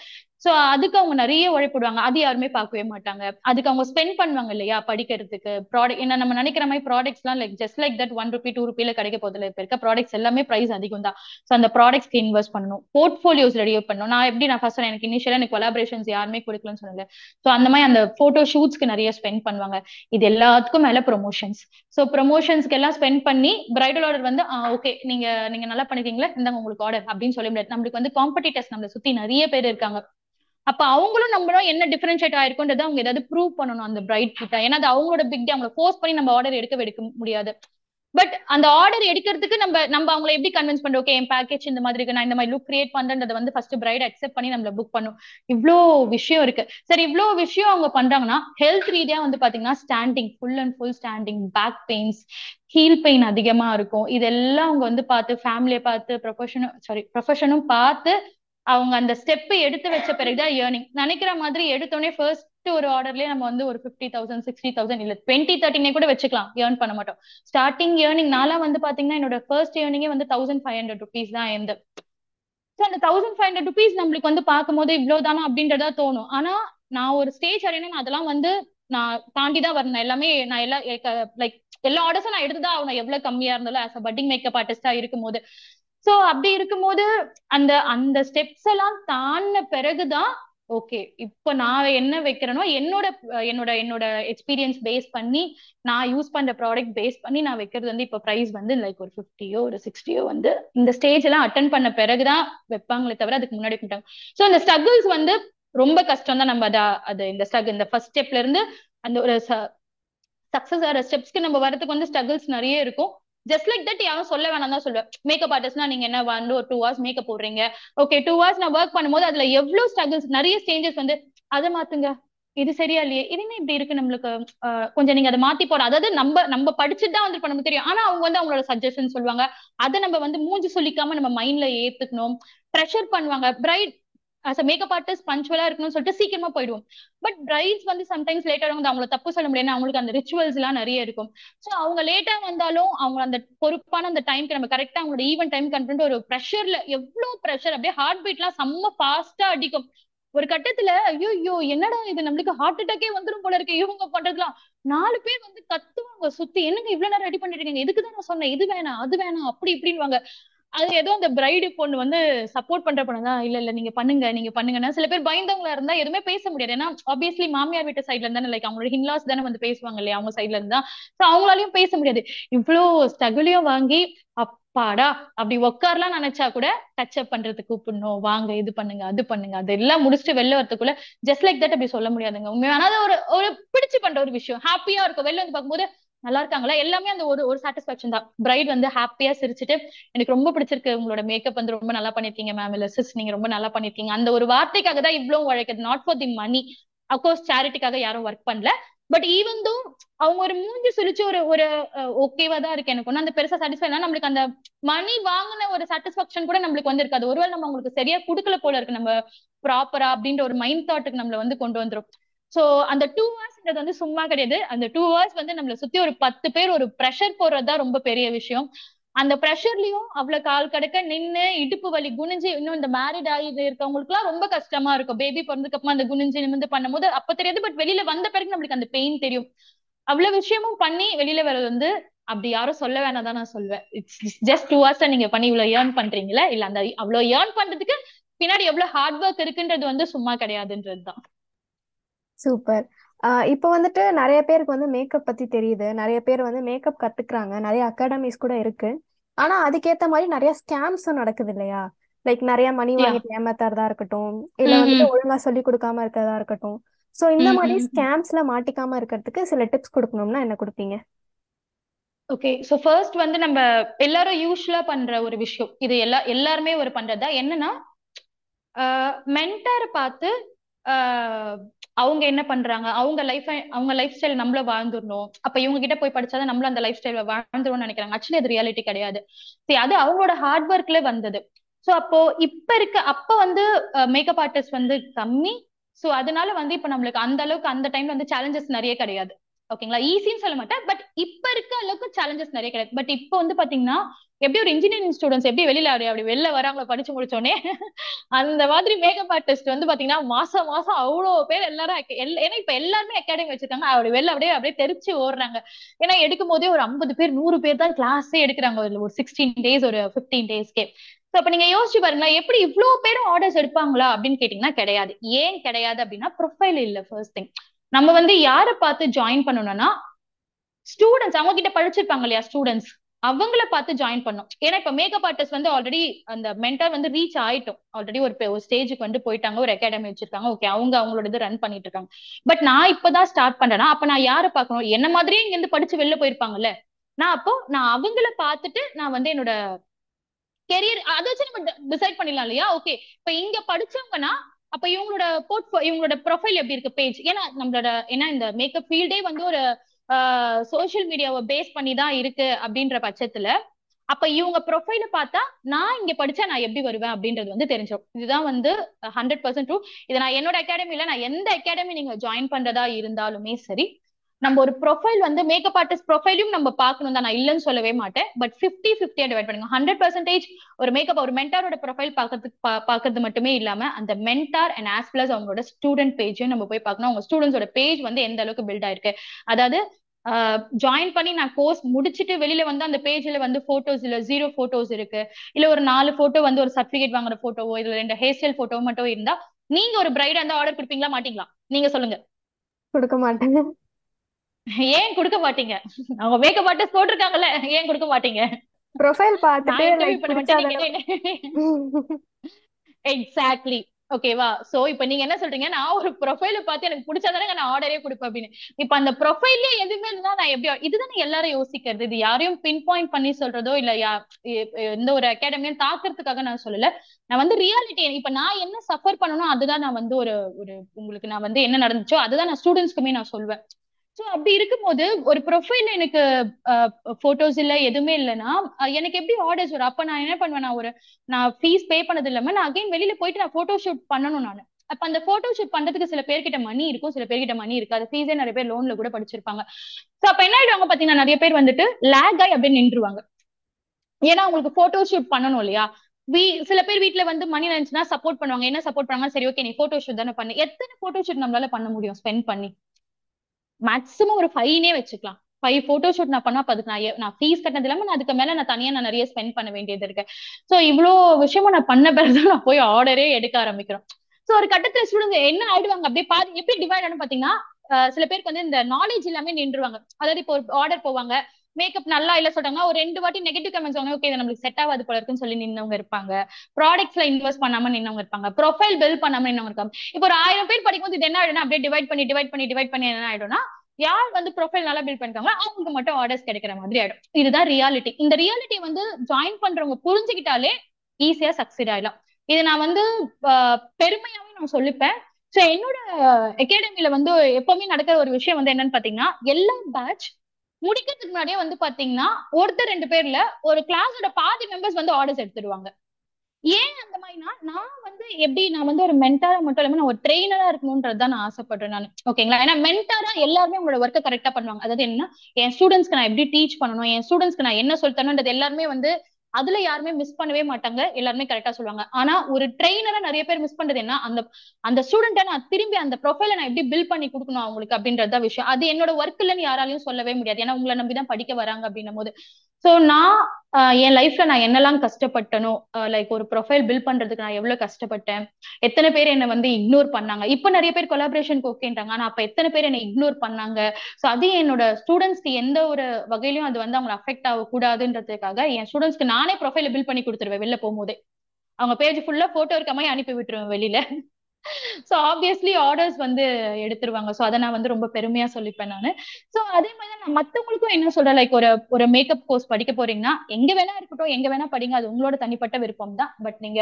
சோ அதுக்கு அவங்க நிறைய உழைப்பிடுவாங்க, அது யாருமே பார்க்கவே மாட்டாங்க. அதுக்கு அவங்க ஸ்பெண்ட் பண்ணுவாங்க இல்லையா படிக்கிறதுக்கு. ப்ராடக்ட் என்ன நம்ம நினைக்கிற மாதிரி ப்ராடக்ட்ஸ் எல்லாம் like just like that one rupee two ருபியில கிடைக்க போதில்லை. இப்ப இருக்க ப்ராடக்ட்ஸ் எல்லாமே பிரைஸ் அதிகம் தான். சோ அந்த ப்ராடக்ட்ஸ்க்கு இன்வெஸ்ட் பண்ணணும், போர்ட்ஃபோலியோஸ் ரெடி பண்ணணும். நான் எப்படி நான் ஃபர்ஸ்ட் எனக்கு இனிஷியலா எனக்கு கொலாபரேஷன்ஸ் யாருமே கொடுக்கலன்னு சொன்னல. சோ அந்த மாதிரி அந்த போட்டோ ஷூட்ஸ்க்கு நிறைய ஸ்பெண்ட் பண்ணுவாங்க. இது எல்லாத்துக்கும் மேல ப்ரொமோஷன்ஸ். சோ ப்ரொமோஷன்ஸ்க்கு எல்லாம் ஸ்பெண்ட் பண்ணி பிரைடல் ஆர்டர் வந்து ஓகே நீங்க நீங்க நல்லா பண்ணிருக்கீங்களா இருந்தாங்க உங்களுக்கு ஆர்டர் அப்படின்னு சொல்ல முடியாது. நம்மளுக்கு வந்து காம்படிட்டர்ஸ் நம்மளை சுத்தி நிறைய பேர் இருக்காங்க. அப்ப அவங்களும் நம்மளும் என்ன டிஃபரன்ஷியேட் ஆயிருக்கும்ன்றதை அவங்க ஏதாவது ப்ரூவ் பண்ணணும் அந்த பிரைட் கிட்ட. ஏன்னா அது அவங்களோட பிக் டே, அவங்களை ஃபோர்ஸ் பண்ணி நம்ம ஆர்டர் எடுக்க எடுக்க முடியாது. பட் அந்த ஆர்டர் எடுக்கிறதுக்கு நம்ம நம்ம அவங்களை எப்படி கன்வின்ஸ் பண்றோம், ஓகே என் பேக்கேஜ் இந்த மாதிரி இருக்கு, நான் இந்த மாதிரி லுக் கிரியேட் பண்றேன்றதை வந்து ஃபர்ஸ்ட் பிரைட் அக்செப்ட் பண்ணி நம்மள புக் பண்ணும். இவ்வளோ விஷயம் இருக்கு. சரி இவ்வளோ விஷயம் அவங்க பண்றாங்கன்னா ஹெல்த் ரீதியா வந்து பாத்தீங்கன்னா standing, full and full standing, back pains, heel pain அதிகமா இருக்கும். இதெல்லாம் அவங்க வந்து பார்த்து ஃபேமிலியை பார்த்து ப்ரொஃபஷனும் சாரி ப்ரொஃபஷனும் பார்த்து அவங்க அந்த ஸ்டெப் எடுத்து வச்ச பிறகுதான் ஏர்னிங். நினைக்கிற மாதிரி எடுத்தோடனே ஃபர்ஸ்ட் ஒரு ஆர்டர்லயே நம்ம வந்து ஒரு ஃபிஃப்டி தௌசண்ட் சிக்ஸ்டி தௌசண்ட் இல்ல டுவெண்ட்டி தேர்ட்டினே கூட வச்சுக்கலாம், ஏர்ன் பண்ண மாட்டோம். ஸ்டார்டிங் ஏர்னிங் நான்லாம் வந்து பாத்தீங்கன்னா என்னோட ஃபர்ஸ்ட் ஏர்னிங்கே வந்து தௌசண்ட் ஃபைவ் ஹண்ட்ரட் ருபீஸ் தான் இந்த. சோ அந்த தௌசண்ட் ஃபைவ் ஹண்ட்ரட் ருபீஸ் நம்மளுக்கு வந்து பார்க்கும்போது இவ்வளவுதானா அப்படின்றதா தோணும். ஆனா நான் ஒரு ஸ்டேஜ் அடையணும், அதெல்லாம் வந்து நான் தாண்டிதான் வரணும். எல்லாமே நான் எல்லா லைக் எல்லா ஆர்டர்ஸும் நான் எடுத்துதான் அவங்க எவ்வளவு கம்மியா இருந்தாலும் ஆஸ் அ பட்டிங் மேக்கப் ஆர்டிஸ்டா இருக்கும்போது. சோ அப்படி இருக்கும்போது அந்த அந்த ஸ்டெப்ஸ் எல்லாம் தாண்ட பிறகுதான் ஓகே இப்ப நான் என்ன வைக்கிறேனோ என்னோட என்னோட என்னோட எக்ஸ்பீரியன்ஸ் பேஸ் பண்ணி நான் யூஸ் பண்ற ப்ராடக்ட் பேஸ் பண்ணி நான் வைக்கிறது வந்து இப்ப பிரைஸ் வந்து லைக் ஒரு ஃபிஃப்டியோ ஒரு சிக்ஸ்டியோ வந்து இந்த ஸ்டேஜ் எல்லாம் அட்டென்ட் பண்ண பிறகுதான் வைப்பாங்களே தவிர அதுக்கு முன்னாடி பண்ணிட்டாங்க. ஸோ இந்த ஸ்ட்ரகிள்ஸ் வந்து ரொம்ப கஷ்டம் தான். நம்ம அதை அது இந்த ஸ்ட்ரகிள் இந்த ஃபர்ஸ்ட் ஸ்டெப்ல இருந்து அந்த ஒரு சக்சஸ் ஆகிற ஸ்டெப்ஸ்க்கு நம்ம வரதுக்கு வந்து ஸ்ட்ரகிள்ஸ் நிறைய இருக்கும். ஜஸ்ட் லைக் தட் யாரும் சொல்ல வேணாம் தான் சொல்லுவேன். மேக்கப் ஆர்டிஸ்ட்னா நீங்க என்ன வந்து ஒரு டூ ஹவர்ஸ் மேக்கப் போடுறீங்க, ஓகே டூ ஹவர்ஸ் நான் ஒர்க் பண்ணும்போது அதுல எவ்வளவு ஸ்ட்ரகிள்ஸ், நிறைய சேஞ்சஸ் வந்து அதை மாத்துங்க, இது சரியா இல்லையே, இதுன்னு இப்படி இருக்கு, நம்மளுக்கு கொஞ்சம் நீங்க அதை மாத்தி போற, அதாவது நம்ம நம்ம படிச்சுட்டு தான் வந்து நமக்கு தெரியும். ஆனா அவங்க வந்து அவங்களோட சஜஷன் சொல்லுவாங்க, அதை நம்ம வந்து மூஞ்சி சொல்லிக்காம நம்ம மைண்ட்ல ஏத்துக்கணும். ப்ரெஷர் பண்ணுவாங்க, bright as a makeup artist பஞ்சுவலா இருக்கணும்னு சொல்லிட்டு சீக்கிரமா போயிடுவோம். பட் பிரைட்ஸ் வந்து சம்டைம்ஸ் லேட்டாக வந்து அவங்கள தப்பு சொல்ல முடியாது, அவங்களுக்கு அந்த ரிச்சுவல்ஸ் எல்லாம் நிறைய இருக்கும். ஸோ அவங்க லேட்டா வந்தாலும் அவங்க அந்த பொறுப்பான அந்த டைம்க்கு நம்ம கரெக்டா அவங்களோட ஈவென்ட் டைம் கண்ட்ரோல் ஒரு ப்ரெஷர்ல எவ்வளவு ப்ரெஷர், அப்படியே ஹார்ட் பீட் எல்லாம் செம்ம ஃபாஸ்டா அடிக்கும். ஒரு கட்டத்துல ஐயோ ஐயோ என்னடா இது, நம்மளுக்கு ஹார்ட் அட்டாக்கே வந்துடும் போல இருக்கு இவங்க பண்றதுலாம். நாலு பேர் வந்து கத்துவாங்க சுத்தி, என்னங்க இவ்வளவு நேரம் ரெடி பண்ணிட்டு இருக்கீங்க, இதுக்குதான் நான் சொன்னேன் இது வேணாம் அது வேணாம் அப்படி இப்படின்வாங்க. அது ஏதோ அந்த பிரைடு பொண்ணு வந்து சப்போர்ட் பண்ற பொண்ணு தான், இல்ல இல்ல நீங்க பண்ணுங்க நீங்க பண்ணுங்கன்னா. சில பேர் பயந்தவங்களா இருந்தா எதுவுமே பேச முடியாது, ஏன்னா ஆப்வியஸ்லி மாமியார் வீட்டு சைட்ல இருந்தா லைக் அவங்களோட ஹின்லாஸ் தானே வந்து பேசுவாங்க இல்லையா அவங்க சைட்ல இருந்தா. சோ அவங்களாலையும் பேச முடியாது. இவ்வளோ ஸ்ட்ரகிளையும் வாங்கி அப்பாடா அப்படி உக்காரலாம் நினைச்சா கூட டச் அப் பண்றதுக்கு கூப்பிடணும், வாங்க இது பண்ணுங்க அது பண்ணுங்க, அதெல்லாம் முடிச்சுட்டு வெளில வரதுக்குள்ள ஜஸ்ட் லைக் தட் அப்படி சொல்ல முடியாதுங்க உண்மையான. அதாவது ஒரு ஒரு பிடிச்சு பண்ற ஒரு விஷயம், ஹாப்பியா இருக்கும் வெளில வந்து பார்க்கும்போது நல்லா இருக்காங்களா எல்லாமே, அந்த ஒரு ஒரு சாட்டிஸ்பாக்சன் தான். பிரைட் வந்து ஹாப்பியா சிரிச்சுட்டு எனக்கு ரொம்ப பிடிச்சிருக்கு உங்களோட மேக்கப் வந்து ரொம்ப நல்லா பண்ணிருக்கீங்க மேம், இல்ல சிஸ் நீங்க ரொம்ப நல்லா பண்ணிருக்கீங்க, அந்த ஒரு வார்த்தைக்காக தான் இவ்வளவு உழைக்குது, not for the money. Of course சேரிட்டிக்காக யாரும் ஒர்க் பண்ணல, பட் ஈவன் தோ அவங்க ஒரு மூஞ்சி சுழிச்சு ஒரு ஒரு ஓகேவா தான் இருக்கு எனக்கு ஒன்னும் அந்த பெருசா சாட்டிஸ்ஃபை இல்ல, நம்மளுக்கு அந்த மணி வாங்கின ஒரு சாட்டிஸ்பாக்சன் கூட நம்மளுக்கு வந்து இருக்காது. ஒருவேளை நம்ம உங்களுக்கு சரியா கொடுக்கல போல இருக்கு, நம்ம ப்ராப்பரா அப்படின்ற ஒரு மைண்ட் தாட்டுக்கு நம்மள வந்து கொண்டு வந்துரும். சோ அந்த டூ ஹவர்ஸ்ன்றது வந்து சும்மா கிடையாது. அந்த டூ ஹவர்ஸ் வந்து நம்மள சுத்தி ஒரு பத்து பேர் ஒரு ப்ரெஷர் போடுறதுதான் ரொம்ப பெரிய விஷயம். அந்த ப்ரெஷர்லயும் அவ்வளவு கால் கடக்க நின்று இடுப்பு வலி குனிஞ்சு, இன்னும் இந்த மேரிட் ஆகி இருக்கவங்களுக்கு எல்லாம் ரொம்ப கஷ்டமா இருக்கும். பேபி பிறந்ததுக்கு அப்புறமா அந்த குனிஞ்சு நிமிந்து பண்ணும் போது அப்ப தெரியாது, பட் வெளியில வந்த பிறகு நம்மளுக்கு அந்த பெயின் தெரியும். அவ்வளவு விஷயமும் பண்ணி வெளியில வர்றது வந்து அப்படி யாரும் சொல்ல வேணாதான் நான் சொல்வேன். இட்ஸ் ஜஸ்ட் டூ ஹவர்ஸ் தான் நீங்க பண்ணி இவ்வளவு ஏர்ன் பண்றீங்களா, இல்ல அந்த அவ்வளவு ஏர்ன் பண்றதுக்கு பின்னாடி எவ்வளவு ஹார்ட் ஒர்க் இருக்குன்றது வந்து சும்மா கிடையாதுன்றதுதான். சூப்பர். இப்போ வந்துட்டு நிறைய பேருக்கு வந்து மேக்கப் பத்தி தெரியுது, நிறைய பேர் வந்து மேக்கப் கத்துக்கிறாங்க, நிறைய அகாடமிஸ் கூட இருக்கு. ஆனா அதுக்கேற்ற மாதிரி நிறைய ஸ்கேம்ஸும் நடக்குது இல்லையா, லைக் நிறைய மணி வாங்கிட்டு ஏமாத்தாரதா இருக்கட்டும், இல்ல வந்து ஒழுங்கா சொல்லி கொடுக்காம இருக்கிறதா இருக்கட்டும். சோ இந்த மாதிரி ஸ்கேம்ஸ்ல மாட்டிக்காம இருக்கிறதுக்கு சில டிப்ஸ் கொடுக்கணும்னா என்ன கொடுப்பீங்க? ஓகே, ஸோ ஃபர்ஸ்ட் வந்து நம்ம எல்லாரும் யூஸ்வலா பண்ற ஒரு விஷயம் இது, எல்லா எல்லாருமே ஒரு பண்றதா என்னன்னா, மென்டாரை பார்த்து அவங்க என்ன பண்றாங்க, அவங்க லைஃப் அவங்க லைஃப் ஸ்டைல நம்மள வாழ்ந்துடணும், அப்ப இவங்க கிட்ட போய் படிச்சாதான் நம்மளும் அந்த லைஃப் ஸ்டைல வாழ்ந்துடும் நினைக்கிறாங்க. ஆக்சுவலி அது ரியாலிட்டி கிடையாது. சரி, அது அவங்களோட ஹார்ட் ஒர்க்ல வந்தது. சோ அப்போ இப்ப இருக்க அப்ப வந்து மேக்கப் ஆர்டிஸ்ட் வந்து கம்மி. சோ அதனால வந்து இப்ப நம்மளுக்கு அந்த அளவுக்கு அந்த டைம்ல வந்து சேலஞ்சஸ் நிறைய கிடையாது. ஓகேங்களா, ஈஸின்னு சொல்ல மாட்டேன், பட் இப்ப இருக்க அளவுக்கு சேலஞ்சஸ் நிறைய கிடையாது. பட் இப்ப வந்து பாத்தீங்கன்னா எப்படி ஒரு இன்ஜினியரிங் ஸ்டூடெண்ட்ஸ் எப்படி வெளியில அப்படி வெளில வராங்களோ படிச்சு முடிச்சோடனே, அந்த மாதிரி மேக்கப் ஆர்டிஸ்ட் வந்து பாத்தீங்கன்னா மாசம் மாசம் அவ்வளோ பேர் எல்லாரும், ஏன்னா இப்ப எல்லாருமே அகாடமி வச்சிருக்காங்க, அப்படி வெளில அப்படியே அப்படியே தெரிச்சு ஓடுறாங்க. ஏன்னா எடுக்கும் போதே ஒரு ஐம்பது பேர் நூறு பேர் தான் கிளாஸே எடுக்கிறாங்க ஒரு சிக்ஸ்டீன் டேஸ் ஒரு பிப்டீன் டேஸ்க்கே. ஸோ அப்ப நீங்க யோசிச்சு பாருங்களேன், எப்படி இவ்வளவு பேரும் ஆர்டர்ஸ் எடுப்பாங்களா அப்படின்னு கேட்டீங்கன்னா கிடையாது. ஏன் கிடையாது அப்படின்னா, ப்ரொஃபைல் இல்லை. ஃபர்ஸ்ட் திங், நம்ம வந்து யாரை பார்த்து ஜாயின் பண்ணணும்னா ஸ்டூடெண்ட்ஸ், அவங்க கிட்ட படிச்சிருப்பாங்க இல்லையா ஸ்டூடெண்ட்ஸ், அவங்கள பார்த்து ஜாயின் பண்ணும். ஏன்னா இப்ப மேக்கப் ஆர்டிஸ்ட் வந்து ஆல்ரெடி அந்த மென்டார் வந்து ரீச் ஆயிட்டோம், ஆல்ரெடி ஒரு ஸ்டேஜுக்கு வந்து போயிட்டாங்க, ஒரு அகாடமி வச்சிருக்காங்க, ஓகே அவங்க அவங்களோட இது ரன் பண்ணிட்டு இருக்காங்க. பட் நான் இப்பதான் ஸ்டார்ட் பண்றேன்னா அப்ப நான் யாரை பார்க்கணும், என்ன மாதிரியே இங்க இருந்து படிச்சு வெளில போயிருப்பாங்கல்ல, நான் அப்போ நான் அவங்கள பார்த்துட்டு நான் வந்து என்னோட கெரியர் அதை வச்சு நம்ம டிசைட் பண்ணிடலாம் இல்லையா. ஓகே, இப்ப இங்க படிச்சவங்கன்னா அப்ப இவங்களோட போர்ட்ஃபோ இவங்களோட ப்ரொஃபைல் எப்படி இருக்கு பேஜ், ஏன்னா நம்மளோட ஏன்னா இந்த மேக்கப் ஃபீல்டே வந்து ஒரு சோசியல் மீடியாவை பேஸ் பண்ணி தான் இருக்கு. அப்படின்ற பட்சத்துல அப்ப இவங்க ப்ரொஃபைல பார்த்தா நான் இங்க படிச்சா நான் எப்படி வருவேன் அப்படின்றது வந்து தெரிஞ்சிடும். இதுதான் வந்து ஹண்ட்ரட் பர்சன்ட் ட்ரூ. இதை நான் என்னோட அகாடமியில, நான் எந்த அகாடமி நீங்க ஜாயின் பண்றதா இருந்தாலுமே சரி, நம்ம ஒரு ப்ரொஃபைல் வந்து மேக்கப் ஆர்டிஸ்ட் ப்ரொஃபைலும் நம்ம பார்க்கணும் தான், நான் இல்லைன்னு சொல்லவே மாட்டேன். பட் ஃபிஃப்டி ஃபிஃப்டியா டிவைட் பண்ணுங்க. ஹண்ட்ரட் பர்சன்டேஜ் ஒரு மேக்கப் ஒரு மென்டாரோட ப்ரொஃபைல் பார்க்கறதுக்கு பார்க்கறது மட்டுமே இல்லாம அந்த மென்டார் அண்ட் ஆஸ் பிளஸ் அவங்களோட ஸ்டூடெண்ட் பேஜையும் நம்ம போய் பார்க்கணும். அவங்க ஸ்டூடெண்ட்ஸோட பேஜ் வந்து எந்த அளவுக்கு பில்ட் ஆயிருக்கு, அதாவது ஜாயின் பண்ணி நான் கோர்ஸ் முடிச்சுட்டு வெளியில வந்து அந்த பேஜ்ல வந்து போட்டோஸ் இல்ல ஜீரோ போட்டோஸ் இருக்கு, இல்ல ஒரு நாலு போட்டோ வந்து ஒரு சர்டிபிகேட் வாங்குற போட்டோவோ இல்ல ரெண்டு ஹேர் ஸ்டைல் போட்டோவோ மட்டும் இருந்தா நீங்க ஒரு பிரைடா இருந்தா ஆர்டர் கொடுப்பீங்களா மாட்டீங்களா? நீங்க சொல்லுங்க. கொடுக்க மாட்டேங்க. ஏன் கொடுக்க மாட்டீங்க? அவங்க மேக்கப் ஆர்டிஸ்ட் போட்டிருக்காங்கல்ல, ஏன் கொடுக்க மாட்டீங்க? ப்ரொஃபைல் பார்த்துட்டு லைக் பண்ணிட்டீங்க. எக்ஸாக்ட்லி. ஓகேவா? சோ இப்ப நீங்க என்ன சொல்றீங்க, நான் ஒரு ப்ரொஃபைல பார்த்து எனக்கு பிடிச்சாதானே நான் ஆர்டரே கொடுப்பேன் அப்படின்னு. இப்ப அந்த ப்ரொஃபைல்ல எதுவுமே இருந்தா நான் எப்படியோ, இதுதானே எல்லாரும் யோசிக்கிறது. இது யாரையும் பின் பாயிண்ட் பண்ணி சொல்றதோ இல்ல எந்த ஒரு அகாடமியும் தாக்குறதுக்காக நான் சொல்லல. நான் வந்து ரியாலிட்டி, இப்ப நான் என்ன சஃபர் பண்ணணும் அதுதான் நான் வந்து ஒரு ஒரு உங்களுக்கு நான் வந்து என்ன நடந்துச்சோ அதுதான் நான் ஸ்டூடெண்ட்ஸ்க்குமே நான் சொல்வேன். சோ அப்படி இருக்கும்போது ஒரு ப்ரொஃபைல் எனக்கு போட்டோஸ் இல்ல எதுவுமே இல்லைன்னா எனக்கு எப்படி ஆர்டர்ஸ் வரும்? அப்ப நான் என்ன பண்ணுவேன், நான் ஒரு நான் ஃபீஸ் பே பண்ணது இல்லாம நான் அகைன் வெளியில போயிட்டு நான் போட்டோ ஷூட் பண்ணணும். நான் அப்ப அந்த போட்டோ ஷூட் பண்றதுக்கு சில பேர்கிட்ட மணி இருக்கும், சில பேர்கிட்ட மணி இருக்காது. ஃபீஸே நிறைய பேர் லோன்ல கூட படிச்சிருப்பாங்க. சோ அப்ப என்ன ஆயிடுவாங்க பாத்தீங்கன்னா, நிறைய பேர் வந்துட்டு லேக் ஆகி அப்படின்னு நின்றுவாங்க. ஏன்னா உங்களுக்கு போட்டோ ஷூட் பண்ணணும் இல்லையா? வீ சில பேர் வீட்டுல வந்து மணி இருந்துச்சுன்னா சப்போர்ட் பண்ணுவாங்க. என்ன சப்போர்ட் பண்ணுவாங்க, சரி ஓகே நீ போட்டோ ஷூட் தானே பண்ணு. எத்தனை போட்டோ ஷூட் நம்மளால பண்ண முடியும் ஸ்பெண்ட் பண்ணி? மேக்ஸிமம் ஒரு ஃபைவ்னே வச்சுக்கலாம். ஃபைவ் போட்டோ ஷூட் நான் பண்ணா அதுக்கு நான் நான் ஃபீஸ் கட்டினது இல்லாம நான் அதுக்கு மேல நான் தனியா நான் நிறைய ஸ்பெண்ட் பண்ண வேண்டியது இருக்கு. சோ இவ்வளோ விஷயமும் நான் பண்ண பிறகு நான் போய் ஆர்டரே எடுக்க ஆரம்பிக்கிறோம். சோ ஒரு கட்டத்துல ஸ்டூடெண்ட்ஸ் என்ன ஆயிடுவாங்க அப்படியே பாதி எப்படி டிவைட் ஆனு பாத்தீங்கன்னா, சில பேருக்கு வந்து இந்த நாலேஜ் எல்லாமே நின்றுவாங்க. அதாவது இப்போ ஒரு ஆர்டர் போவாங்க, மேக்கப் நல்லா இல்ல சொல்றாங்கன்னா ஒரு ரெண்டு வாட்டி நெகட்டிவ் கமெண்ட்ஸ் வாங்க, ஓகே இது நம்மளுக்கு செட் ஆகாது போல இருக்குன்னு சொல்லி நின்னவங்க இருப்பாங்க. ப்ராடக்ட்ஸ்ல இன்வெஸ்ட் பண்ணாம நின்னவங்க இருப்பாங்க. ப்ரொஃபைல் பில்ட் பண்ணாம நின்னவங்க இருக்காங்க. இப்போ ஒரு ஆயிரம் பேர் படிக்கும்போது இது என்ன ஆயிடும்னா அப்படியே டிவைட் பண்ணி டிவைட் பண்ணி டிவைட் பண்ணி என்ன ஆயிடும்னா, யார் வந்து ப்ரொஃபைல் நல்லா பில்ட் பண்ணிருக்காங்களோ அவங்களுக்கு மட்டும் ஆர்டர்ஸ் கிடைக்கிற மாதிரி ஆயிடும். இதுதான் ரியாலிட்டி. இந்த ரியாலிட்டி வந்து ஜாயின் பண்றவங்க புரிஞ்சுக்கிட்டாலே ஈஸியா சக்சீட் ஆயிடலாம். இது நான் வந்து பெருமையாவே நான் சொல்லிப்பேன். சோ என்னோட அகாடமில வந்து எப்பவுமே நடக்கிற ஒரு விஷயம் வந்து என்னன்னு பாத்தீங்கன்னா, எல்லா பேட்ச் முடிக்கிறதுக்கு முன்னாடியே வந்து பாத்தீங்கன்னா ஒருத்தர் ரெண்டு பேர்ல ஒரு கிளாஸோட பாதி மெம்பர்ஸ் வந்து ஆர்டர்ஸ் எடுத்துடுவாங்க. ஏன் அந்த மாதிரினா, நான் வந்து எப்படி நான் வந்து ஒரு மென்டாரா மட்டும் இல்லாம நான் ஒரு ட்ரெயினரா இருக்கணும்ன்றதுதான் நான் ஆசைப்படுறேன் நான். ஓகேங்களா? ஏன்னா மென்டாரா எல்லாருமே உங்களோட ஒர்க்கை கரெக்டா பண்ணுவாங்க. அதாவது என்ன, என் ஸ்டூடெண்ட்ஸ்க்கு நான் எப்படி டீச் பண்ணணும், என் ஸ்டூடெண்ட்ஸ்க்கு நான் என்ன சொல்லி தரணும்ன்றது எல்லாருமே வந்து அதுல யாருமே மிஸ் பண்ணவே மாட்டாங்க. எல்லாருமே கரெக்டா சொல்லுவாங்க. ஆனா ஒரு ட்ரெயினரா நிறைய பேர் மிஸ் பண்றது என்ன, அந்த அந்த ஸ்டூடெண்ட்டை நான் திரும்பி அந்த ப்ரொஃபைல நான் எப்படி பில்ட் பண்ணி கொடுக்கணும் அவங்களுக்கு அப்படின்றதுதான் விஷயம். அது என்னோட ஒர்க் இல்லைன்னு யாராலையும் சொல்லவே முடியாது. ஏன்னா உங்களை நம்பிதான் படிக்க வராங்க அப்படின்னும் போது. சோ நான் என் லைஃப்ல நான் என்னெல்லாம் கஷ்டப்பட்டனோ, லைக் ஒரு ப்ரொஃபைல் பில்ட் பண்றதுக்கு நான் எவ்வளவு கஷ்டப்பட்டேன், எத்தனை பேர் என்ன வந்து இக்னோர் பண்ணாங்க. இப்ப நிறைய பேர் கொலாபரேஷனுக்கு ஓகேன்றாங்க, ஆனா அப்ப எத்தனை பேர் என்ன இக்னோர் பண்ணாங்க. சோ அது என்னோட ஸ்டூடெண்ட்ஸ்க்கு எந்த ஒரு வகையிலும் அது வந்து அவங்க அஃபெக்ட் ஆகக்கூடாதுன்றதுக்காக என் ஸ்டூடெண்ட்ஸ்க்கு நானே ப்ரொஃபைல பில்ட் பண்ணி கொடுத்துருவேன். வெளில போகும்போதே அவங்க பேஜ் ஃபுல்லா போட்டோ இருக்க மாதிரி அனுப்பி விட்டுருவேன் வெளியில. சோ ஆப்வியஸ்லி ஆர்டர்ஸ் வந்து எடுத்துருவாங்க. சோ அதை நான் வந்து ரொம்ப பெருமையா சொல்லிப்பேன் நானு. சோ அதே மாதிரி நான் மத்தவங்களுக்கும் என்ன சொல்றேன், லைக் ஒரு ஒரு மேக்கப் கோர்ஸ் படிக்க போறீங்கன்னா எங்க வேணா இருக்கட்டும், எங்க வேணா படிங்க, அது உங்களோட தனிப்பட்ட விருப்பம் தான். பட் நீங்க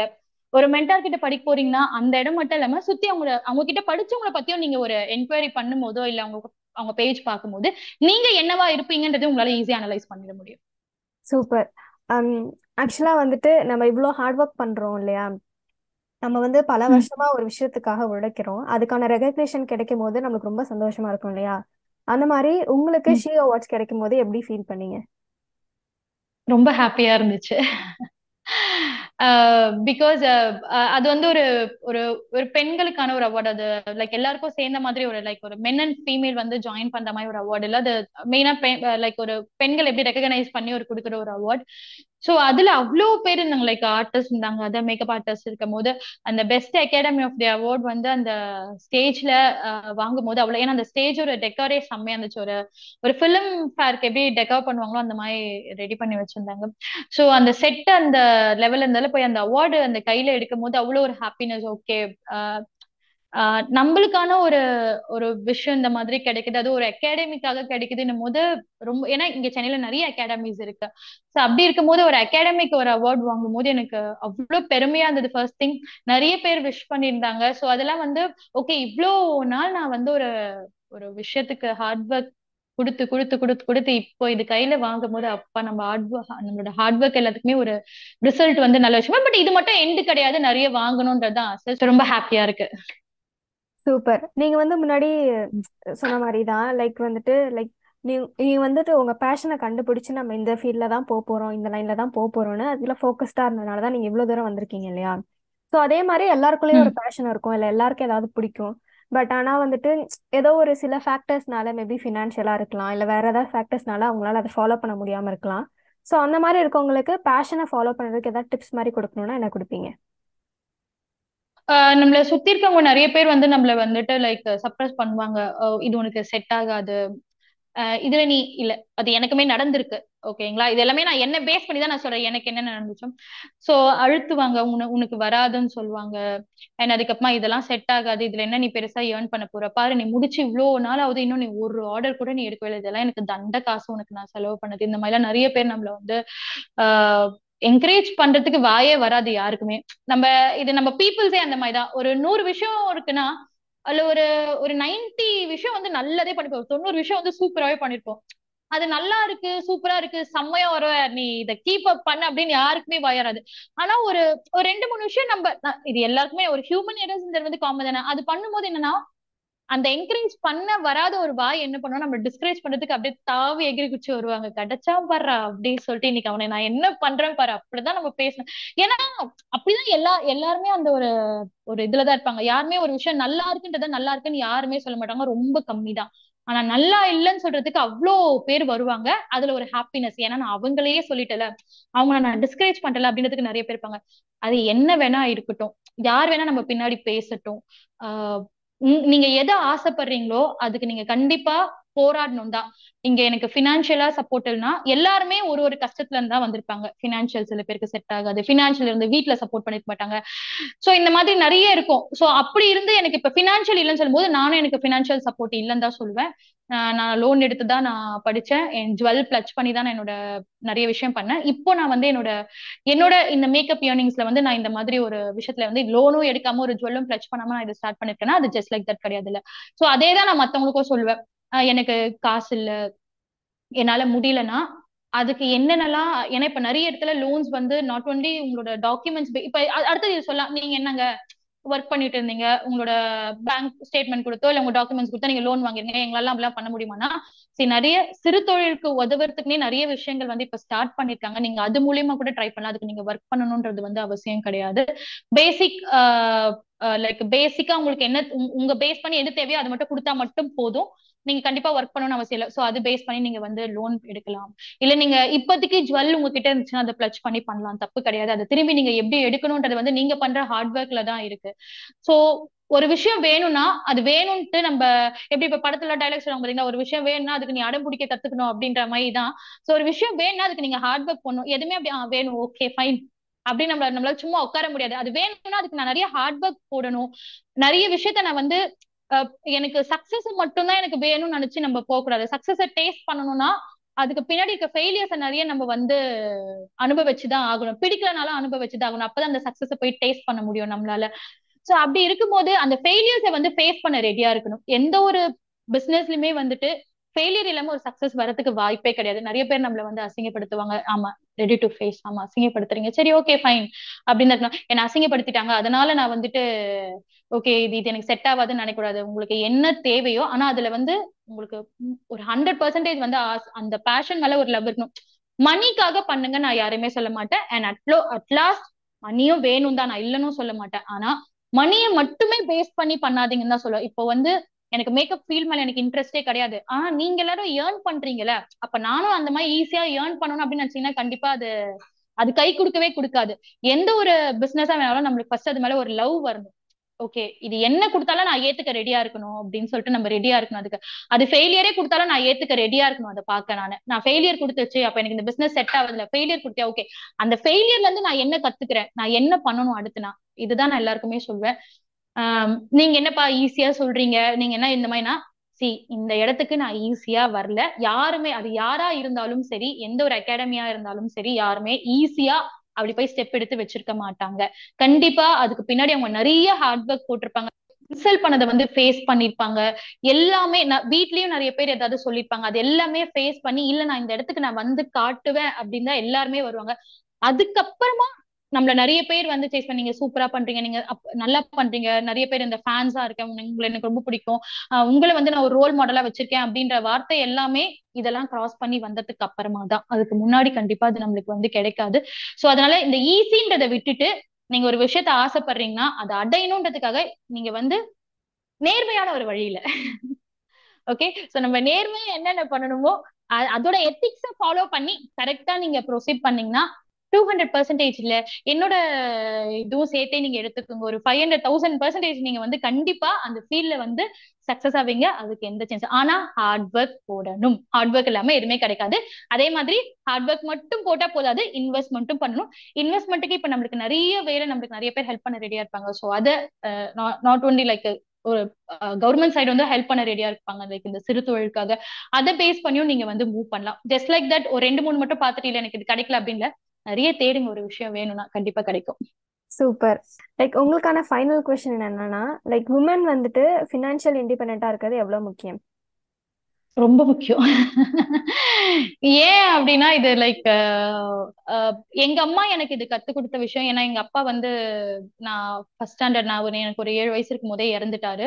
ஒரு மென்டார் கிட்ட படிக்க போறீங்கன்னா அந்த இடம் மட்டும் இல்லாம சுத்தி அவங்க அவங்க கிட்ட படிச்சவங்களை பத்தியும் நீங்க ஒரு என்கொயரி பண்ணும் போதோ இல்ல அவங்க அவங்க பேஜ் பார்க்கும் போது நீங்க என்னவா இருப்பீங்கன்றது உங்களால ஈஸியா அனலைஸ் பண்ணிட முடியும். சூப்பர். ஆக்சுவலா வந்துட்டு நம்ம இவ்வளவு ஹார்ட் ஒர்க் பண்றோம் இல்லையா, நம்ம வந்து பல வருஷமா ஒரு விஷயத்துக்காக உழைக்கிறோம், அதுக்கான ரெகக்னேஷன் கிடைக்கும் போது நம்மளுக்கு ரொம்ப சந்தோஷமா இருக்கும் இல்லையா? அந்த மாதிரி உங்களுக்கு ஷீ அவார்ட்ஸ் கிடைக்கும் போது எப்படி ஃபீல் பண்ணீங்க? ரொம்ப ஹாப்பியா இருந்துச்சு. பிகாஸ் அது வந்து ஒரு ஒரு பெண்களுக்கான ஒரு அவார்டு. அது லைக் எல்லாருக்கும் சேர்ந்த மாதிரி ஒரு லைக் ஒரு மென் அண்ட் ஃபீமேல் வந்து ஜாயின் பண்ற மாதிரி ஒரு அவார்டு இல்ல. அது மெயினா லைக் ஒரு பெண்கள் எப்படி ரெகக்னைஸ் பண்ணி ஒரு கொடுக்குற ஒரு அவார்டு. சோ அதுல அவ்வளோ பேர் இருந்தாங்க, லைக் ஆர்டிஸ்ட் இருந்தாங்க, அதான் மேக்கப் ஆர்டிஸ்ட் இருக்கும் போது அந்த best academy of the award வந்து அந்த ஸ்டேஜ்ல வாங்கும் போது அவ்வளோ, ஏன்னா அந்த ஸ்டேஜ் ஒரு டெக்காரே செம்மையா இருந்துச்சு. ஒரு ஒரு ஃபிலிம் ஃபேருக்கு எப்படி டெக்கார் பண்ணுவாங்களோ அந்த மாதிரி ரெடி பண்ணி வச்சிருந்தாங்க. சோ அந்த செட் அந்த லெவல்ல இருந்தாலும் போய் அந்த அவார்டு அந்த கையில எடுக்கும் போது அவ்வளோ ஒரு ஹாப்பினஸ். ஓகே, ஆஹ் நம்மளுக்கான ஒரு ஒரு விஷயம் இந்த மாதிரி கிடைக்குது, அது ஒரு அகாடமிக்காக கிடைக்குதுன்னும் போது ரொம்ப, ஏன்னா இங்க சென்னையில நிறைய அகாடமிஸ் இருக்கு. சோ அப்படி இருக்கும் போது ஒரு அகாடமிக்கு ஒரு அவார்டு வாங்கும் போது எனக்கு அவ்வளவு பெருமையா இருந்தது. ஃபர்ஸ்ட் திங் நிறைய பேர் விஷ் பண்ணியிருந்தாங்க. சோ அதெல்லாம் வந்து ஓகே, இவ்வளோ நாள் நான் வந்து ஒரு ஒரு விஷயத்துக்கு ஹார்ட் ஒர்க் கொடுத்து கொடுத்து கொடுத்து கொடுத்து இப்போ இது கையில வாங்கும் போது அப்பா நம்ம ஹார்ட் ஒர்க், நம்மளோட ஹார்ட் ஒர்க் எல்லாத்துக்குமே ஒரு ரிசல்ட் வந்து நல்ல விஷயமா. பட் இது மட்டும் எண்டு கிடையாது, நிறைய வாங்கணும்ன்றதுதான் ஆசை. ரொம்ப ஹாப்பியா இருக்கு. சூப்பர். நீங்க வந்து முன்னாடி சொன்ன மாதிரிதான் லைக் வந்துட்டு லைக் நீங்க வந்துட்டு உங்க பேஷனை கண்டுபிடிச்சு நம்ம இந்த ஃபீல்ட்ல தான் போக போறோம், இந்த லைன்ல தான் போக போறோம்னு அதுல ஃபோக்கஸ்டா இருந்ததுனாலதான் நீங்க இவ்வளவு தூரம் வந்திருக்கீங்க இல்லையா? சோ அதே மாதிரி எல்லாருக்குள்ளயும் ஒரு பேஷன் இருக்கும் இல்ல, எல்லாருக்கும் ஏதாவது பிடிக்கும். பட் ஆனா வந்துட்டு ஏதோ ஒரு சில ஃபேக்டர்ஸ்னால, மேபி ஃபினான்ஷியலா இருக்கலாம், இல்ல வேற ஏதாவது ஃபேக்டர்ஸ்னால அவங்களால அதை ஃபாலோ பண்ண முடியாம இருக்கலாம். சோ அந்த மாதிரி இருக்கவங்களுக்கு பேஷனை ஃபாலோ பண்றதுக்கு ஏதாவது டிப்ஸ் மாதிரி கொடுக்கணும்னா என்ன கொடுப்பீங்க? நம்மளை சுத்தி இருக்கவங்க நிறைய பேர் வந்து நம்மள வந்துட்டு லைக் சப்ரஸ் பண்ணுவாங்க. இது உனக்கு செட் ஆகாது, இதுல நீ இல்ல, அது எனக்குமே நடந்திருக்கு ஓகேங்களா. இது எல்லாமே நான் என்ன பேஸ் பண்ணி தான் நான் சொல்றேன் எனக்கு என்ன நடந்துச்சோம். சோ அழுத்துவாங்க, உன உனக்கு வராதுன்னு சொல்லுவாங்க. அண்ட் அதுக்கப்புறமா இதெல்லாம் செட் ஆகாது, இதுல என்ன நீ பெருசா ஏர்ன் பண்ண போற பாரு, நீ முடிச்சு இவ்வளோ நாள் ஆகுது இன்னும் நீ ஒரு ஆர்டர் கூட நீ எடுக்கவில்லை, இதெல்லாம் எனக்கு தண்ட காசு உனக்கு நான் செலவு பண்ணது. இந்த மாதிரிலாம் நிறைய பேர் நம்மள வந்து ஆஹ் என்கரேஜ் பண்றதுக்கு வாயே வராது யாருக்குமே. நம்ம இது நம்ம பீப்புள்ஸே அந்த மாதிரிதான். ஒரு நூறு விஷயம் இருக்குன்னா அதுல ஒரு ஒரு நைன்டி விஷயம் வந்து நல்லதே பண்ணிருப்போம், தொண்ணூறு விஷயம் வந்து சூப்பராவே பண்ணிருப்போம். அது நல்லா இருக்கு, சூப்பரா இருக்கு, செம்மையா வரும், நீ இதை கீப் அப் பண்ண அப்படின்னு யாருக்குமே வராது. ஆனா ஒரு ஒரு ரெண்டு மூணு விஷயம் நம்ம இது எல்லாருக்குமே ஒரு ஹியூமன் எரர்ஸ் வந்து காமன் தானே. அது பண்ணும்போது என்னன்னா அந்த என்கரேஜ் பண்ண வராத ஒரு வாய் என்ன பண்ணுவோம், நம்ம டிஸ்கரேஜ் பண்றதுக்கு அப்படியே தாவி எகிரி குச்சி வருவாங்க, கிடைச்சா பாரு அப்படின்னு சொல்லிட்டு இன்னைக்கு அவனை நான் என்ன பண்றேன் பாரு அப்படிதான் நம்ம பேசணும். ஏன்னா அப்படிதான் எல்லா எல்லாருமே அந்த ஒரு ஒரு இதுலதான் இருப்பாங்க. யாருமே ஒரு விஷயம் நல்லா இருக்குன்றத நல்லா இருக்குன்னு யாருமே சொல்ல மாட்டாங்க, ரொம்ப கம்மி தான். ஆனா நல்லா இல்லைன்னு சொல்றதுக்கு அவ்வளோ பேர் வருவாங்க. அதுல ஒரு ஹாப்பினஸ், ஏன்னா நான் அவங்களையே சொல்லிட்டல, அவங்கள நான் டிஸ்கரேஜ் பண்ணல அப்படின்றதுக்கு நிறைய பேர் இருப்பாங்க. அது என்ன வேணா இருக்கட்டும், யார் வேணா நம்ம பின்னாடி பேசட்டும். ஆஹ் நீங்க எதை ஆசைப்படுறீங்களோ அதுக்கு நீங்க கண்டிப்பா போராடணும் தான். இங்க எனக்கு பினான்சியலா சப்போர்ட்னா எல்லாருமே ஒரு ஒரு கஷ்டத்துல இருந்தா வந்திருப்பாங்க. பினான்சியல் சில பேருக்கு செட் ஆகாது, பினான்சியல் இருந்து வீட்டுல சப்போர்ட் பண்ணிக்க மாட்டாங்க. சோ இந்த மாதிரி நிறைய இருக்கும். சோ அப்படி இருந்து எனக்கு இப்ப பினான்சியல் இல்லைன்னு சொல்லும் போது நானும் எனக்கு பினான்சியல் சப்போர்ட் இல்லைன்னு தான் சொல்லுவேன். நான் லோன் எடுத்து தான் நான் படிச்சேன், என் ஜுவல் பிளச் பண்ணி தான் நான் என்னோட நிறைய விஷயம் பண்ணேன். இப்போ நான் வந்து என்னோட என்னோட இந்த மேக்கப் ஏர்னிங்ஸ்ல வந்து நான் இந்த மாதிரி ஒரு விஷயத்துல வந்து லோனும் எடுக்காம ஒரு ஜுவலும் பிளச் பண்ணாம நான் இதை ஸ்டார்ட் பண்ணிருக்கேன்னா அது ஜஸ்ட் லைக் தட் கிடையாது இல்ல. சோ அதே தான் நான் மத்தவங்களுக்கும் சொல்லுவேன். எனக்கு காசு இல்லை, என்னால முடியலன்னா அதுக்கு என்னென்னலாம், ஏன்னா இப்ப நிறைய இடத்துல லோன்ஸ் வந்து நாட் ஒன்லி உங்களோட டாக்குமெண்ட்ஸ், இப்ப அடுத்தது சொல்லலாம் நீங்க என்னங்க ஒர்க் பண்ணிட்டு இருந்தீங்க, உங்களோட பேங்க் ஸ்டேட்மெண்ட் கொடுத்தோ இல்ல உங்க டாக்குமெண்ட்ஸ் கொடுத்தா நீங்க லோன் வாங்கிருக்கீங்க, எங்களால அப்படிலாம் பண்ண முடியுமானா சரி, நிறைய சிறு தொழிலுக்கு உதவுறதுக்குன்னே நிறைய விஷயங்கள் வந்து இப்ப ஸ்டார்ட் பண்ணிருக்காங்க. நீங்க அது மூலியமா கூட ட்ரை பண்ணலாம், அதுக்கு நீங்க ஒர்க் பண்ணணும்ன்றது வந்து அவசியம் கிடையாது. பேசிக் லைக் பேசிக்கா உங்களுக்கு என்ன உங்க பேஸ் பண்ணி எது தேவையோ அது மட்டும் கொடுத்தா மட்டும் போதும். நீங்க கண்டிப்பா ஒர்க் பண்ணணும்னு அவசியம் இல்லை. சோ அது பேஸ் பண்ணி நீங்க வந்து லோன் எடுக்கலாம். இல்ல நீங்க இப்போதைக்கு ஜுவல் உங்ககிட்ட இருந்துச்சுன்னா அதை பிளச் பண்ணி பண்ணலாம், தப்பு கிடையாது. அதை திரும்பி நீங்க எப்படி எடுக்கணும்ன்றது வந்து நீங்க பண்ற ஹார்ட் ஒர்க்ல தான் இருக்கு. சோ ஒரு விஷயம் வேணும்னா அது வேணும்ட்டு நம்ம எப்படி இப்ப படத்துல டைலாக் சொல்லுவாங்க பாத்தீங்கன்னா, ஒரு விஷயம் வேணும்னா அதுக்கு நீ அடம் பிடிக்க கத்துக்கணும் அப்படின்ற மாதிரி தான். சோ ஒரு விஷயம் வேணும்னா அதுக்கு நீங்க ஹார்ட் ஒர்க் பண்ணணும். எதுவுமே அப்படி ஆஹ் வேணும் ஓகே ஃபைன் அப்படி நம்ம நம்மளால சும்மா உட்கார முடியாது. அது வேணும்னா அதுக்கு நான் நிறைய ஹார்ட் ஒர்க் போடணும். நிறைய விஷயத்த நான் வந்து எனக்கு சக்சஸ் மட்டும்தான் எனக்கு வேணும்னு நினைச்சு நம்ம போக கூடாது. சக்சஸை டேஸ்ட் பண்ணணும்னா அதுக்கு பின்னாடி இருக்க ஃபெயிலியர்ஸை நிறைய நம்ம வந்து அனுபவிச்சுதான் ஆகணும். பிடிக்கலனாலும் அனுபவிச்சுதான் ஆகணும், அப்பதான் அந்த சக்சஸை போய் டேஸ்ட் பண்ண முடியும் நம்மளால. சோ அப்படி இருக்கும்போது அந்த ஃபெயிலியர்ஸை வந்து ஃபேஸ் பண்ண ரெடியா இருக்கணும். எந்த ஒரு பிசினஸ்லயுமே வந்துட்டு ஃபெயிலியர் இல்லாம ஒரு சக்சஸ் வரதுக்கு வாய்ப்பே கிடையாது. நிறைய பேர் நம்மள வந்து அசிங்கப்படுத்துவாங்க. ஆமா ரெடி டு ஃபேஸ், ஆமா அசிங்கப்படுத்துறீங்க சரி ஓகே ஃபைன் அப்படின்னு இருக்கணும். என்னை அசிங்கப்படுத்திட்டாங்க அதனால நான் வந்துட்டு ஓகே இது இது எனக்கு செட் ஆகாதுன்னு நினைக்கூடாது. உங்களுக்கு என்ன தேவையோ ஆனா அதுல வந்து உங்களுக்கு ஒரு ஹண்ட்ரட் பர்சன்டேஜ் வந்து அந்த பேஷன் மேல ஒரு லவ் இருக்கணும். மணிக்காக பண்ணுங்க நான் யாரையுமே சொல்ல மாட்டேன். அண்ட் அட்லோ அட்லாஸ்ட் மணியும் வேணும் தான், நான் இல்லைன்னு சொல்ல மாட்டேன். ஆனா மணியை மட்டுமே பேஸ் பண்ணி பண்ணாதீங்கன்னு தான் சொல்லுவேன். இப்போ வந்து எனக்கு மேக்கப் ஃபீல்ட் மேல எனக்கு இன்ட்ரெஸ்டே கிடையாது, ஆனா நீங்க எல்லாரும் ஏர்ன் பண்றீங்கல்ல அப்ப நானும் அந்த மாதிரி ஈஸியா ஏர்ன் பண்ணணும் அப்படின்னு நினைச்சீங்கன்னா கண்டிப்பா அது அது கை கொடுக்கவே கொடுக்காது. எந்த ஒரு பிசினஸா வேணாலும் நம்மளுக்கு ஃபர்ஸ்ட் அது மேல ஒரு லவ் வரணும். ஓகே இது என்ன கொடுத்தாலும் நான் ஏத்துக்க ரெடியா இருக்கணும் அப்படின்னு சொல்லிட்டு நம்ம ரெடியா இருக்கணும். அதுக்கு அது ஃபெயிலியரே கொடுத்தாலும் நான் ஏத்துக்க ரெடியா இருக்கணும். அதை பார்க்க நான் நான் ஃபெயிலியர் கொடுத்துச்சு அப்ப எனக்கு இந்த பிசினஸ் செட் ஆகுதுல, ஃபெயிலியர் கொடுத்தா ஓகே அந்த ஃபெயிலியர்ல இருந்து நான் என்ன கத்துக்கிறேன், நான் என்ன பண்ணணும் அடுத்து, நான் இதுதான் நான் எல்லாருக்குமே சொல்வேன். ஆஹ் நீங்க என்னப்பா ஈஸியா சொல்றீங்க, நீங்க என்ன இந்த மாதிரினா சி இந்த இடத்துக்கு நான் ஈஸியா வரல. யாருமே அது யாரா இருந்தாலும் சரி, எந்த ஒரு அகாடமியா இருந்தாலும் சரி, யாருமே ஈஸியா அப்படி போய் ஸ்டெப் எடுத்து வச்சிருக்க மாட்டாங்க. கண்டிப்பா அதுக்கு பின்னாடி அவங்க நிறைய ஹார்ட் ஒர்க் போட்டிருப்பாங்க, ரிசல்ட் பண்ணதை வந்து ஃபேஸ் பண்ணிருப்பாங்க. எல்லாமே வீட்லயும் நிறைய பேர் ஏதாவது சொல்லியிருப்பாங்க, அது எல்லாமே ஃபேஸ் பண்ணி இல்ல நான் இந்த இடத்துக்கு நான் வந்து காட்டுவேன் அப்படின்னு தான் எல்லாருமே வருவாங்க. அதுக்கப்புறமா நம்மள நிறைய பேர் வந்து சேஸ் பண்ணி நீங்க சூப்பரா பண்றீங்க, நீங்க நல்லா பண்றீங்க, நிறைய பேர் இந்த ஃபேன்ஸா இருக்கேன், உங்களை எனக்கு ரொம்ப பிடிக்கும், உங்களை வந்து நான் ஒரு ரோல் மாடலா வச்சிருக்கேன் அப்படின்ற வார்த்தை எல்லாமே இதெல்லாம் கிராஸ் பண்ணி வந்ததுக்கு அப்புறமா தான். அதுக்கு முன்னாடி கண்டிப்பா அது நம்மளுக்கு வந்து கிடைக்காது. சோ அதனால இந்த ஈஸின்றதை விட்டுட்டு நீங்க ஒரு விஷயத்த ஆசைப்படுறீங்கன்னா அதை அடையணும்ன்றதுக்காக நீங்க வந்து நேர்மையான ஒரு வழியில ஓகே சோ நம்ம நேர்மையா என்னென்ன பண்ணணுமோ அதோட எத்திக்ஸை ஃபாலோ பண்ணி கரெக்டா நீங்க ப்ரொசீட் பண்ணீங்கன்னா டூ ஹண்ட்ரட் பர்சன்டேஜ் இல்ல, என்னோட இதுவும் சேர்த்தே நீங்க எடுத்துக்கோங்க, ஒரு ஃபைவ் ஹண்ட்ரட் தௌசண்ட் பர்சன்டேஜ் நீங்க வந்து கண்டிப்பா அந்த ஃபீல்ட்ல வந்து சக்சஸ் ஆவீங்க, அதுக்கு எந்த சான்ஸ். ஆனா ஹார்ட் ஒர்க் போடணும், ஹார்ட் ஒர்க் இல்லாம எதுவுமே கிடைக்காது. அதே மாதிரி ஹார்ட் ஒர்க் மட்டும் போட்டா போதாது, இன்வெஸ்ட்மெண்ட்டும் பண்ணணும். இன்வெஸ்ட்மெண்ட்டுக்கு இப்ப நம்மளுக்கு நிறைய வேலை, நம்மளுக்கு நிறைய பேர் ஹெல்ப் பண்ண ரெடியா இருப்பாங்க. ஸோ அதை நாட் ஒன்லி லைக் ஒரு கவர்மெண்ட் சைடு வந்து ஹெல்ப் பண்ண ரெடியா இருப்பாங்க லைக் இந்த சிறு தொழிலுக்காக, அதை பேஸ் பண்ணியும் நீங்க வந்து மூவ் பண்ணலாம். ஜஸ்ட் லைக் தட் ஒரு ரெண்டு மூணு மட்டும் பார்த்துட்டு இல்லை எனக்கு இது கிடைக்கல அப்படின்னு இல்லை, நிறைய தேடுங்க, ஒரு விஷயம் வேணும்னா கண்டிப்பா கிடைக்கும். சூப்பர். லைக் உங்களுக்கான ஃபைனல் குவெஸ்சன் என்னன்னா, லைக் உமன் வந்துட்டு ஃபினான்ஷியல் இண்டிபெண்டென்ட்டா இருக்கிறது எவ்வளவு முக்கியம்? ரொம்ப முக்கியம். ஏன் அப்படின்னா இது லைக் எங்க அம்மா எனக்கு இது கத்து கொடுத்த விஷயம். ஏன்னா எங்க அப்பா வந்து நான் ஃபர்ஸ்ட் ஸ்டாண்டர்ட் நான் எனக்கு ஒரு ஏழு வயசு இருக்கும் போதே இறந்துட்டாரு.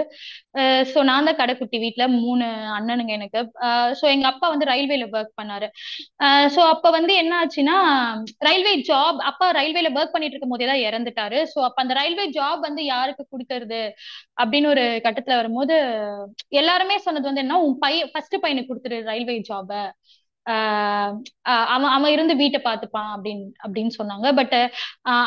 ஸோ நான் தான் கடைக்குட்டி, வீட்டுல மூணு அண்ணனுங்க எனக்கு. ஸோ எங்க அப்பா வந்து ரயில்வேல ஒர்க் பண்ணாரு. ஸோ அப்ப வந்து என்ன ஆச்சுன்னா ரயில்வே ஜாப், அப்பா ரயில்வேல ஒர்க் பண்ணிட்டு இருக்கும் போதே தான் இறந்துட்டாரு. ஸோ அப்ப அந்த ரயில்வே ஜாப் வந்து யாருக்கு கொடுக்கறது அப்படின்னு ஒரு கட்டத்துல வரும்போது எல்லாருமே சொன்னது வந்து என்ன, உன் பையன் ஃபர்ஸ்ட் பையனுக்கு கொடுத்துரு ரயில்வே ஜாப, அவன் அவன் இருந்து வீட்டை பார்த்துப்பான் அப்படின்னு அப்படின்னு சொன்னாங்க. பட்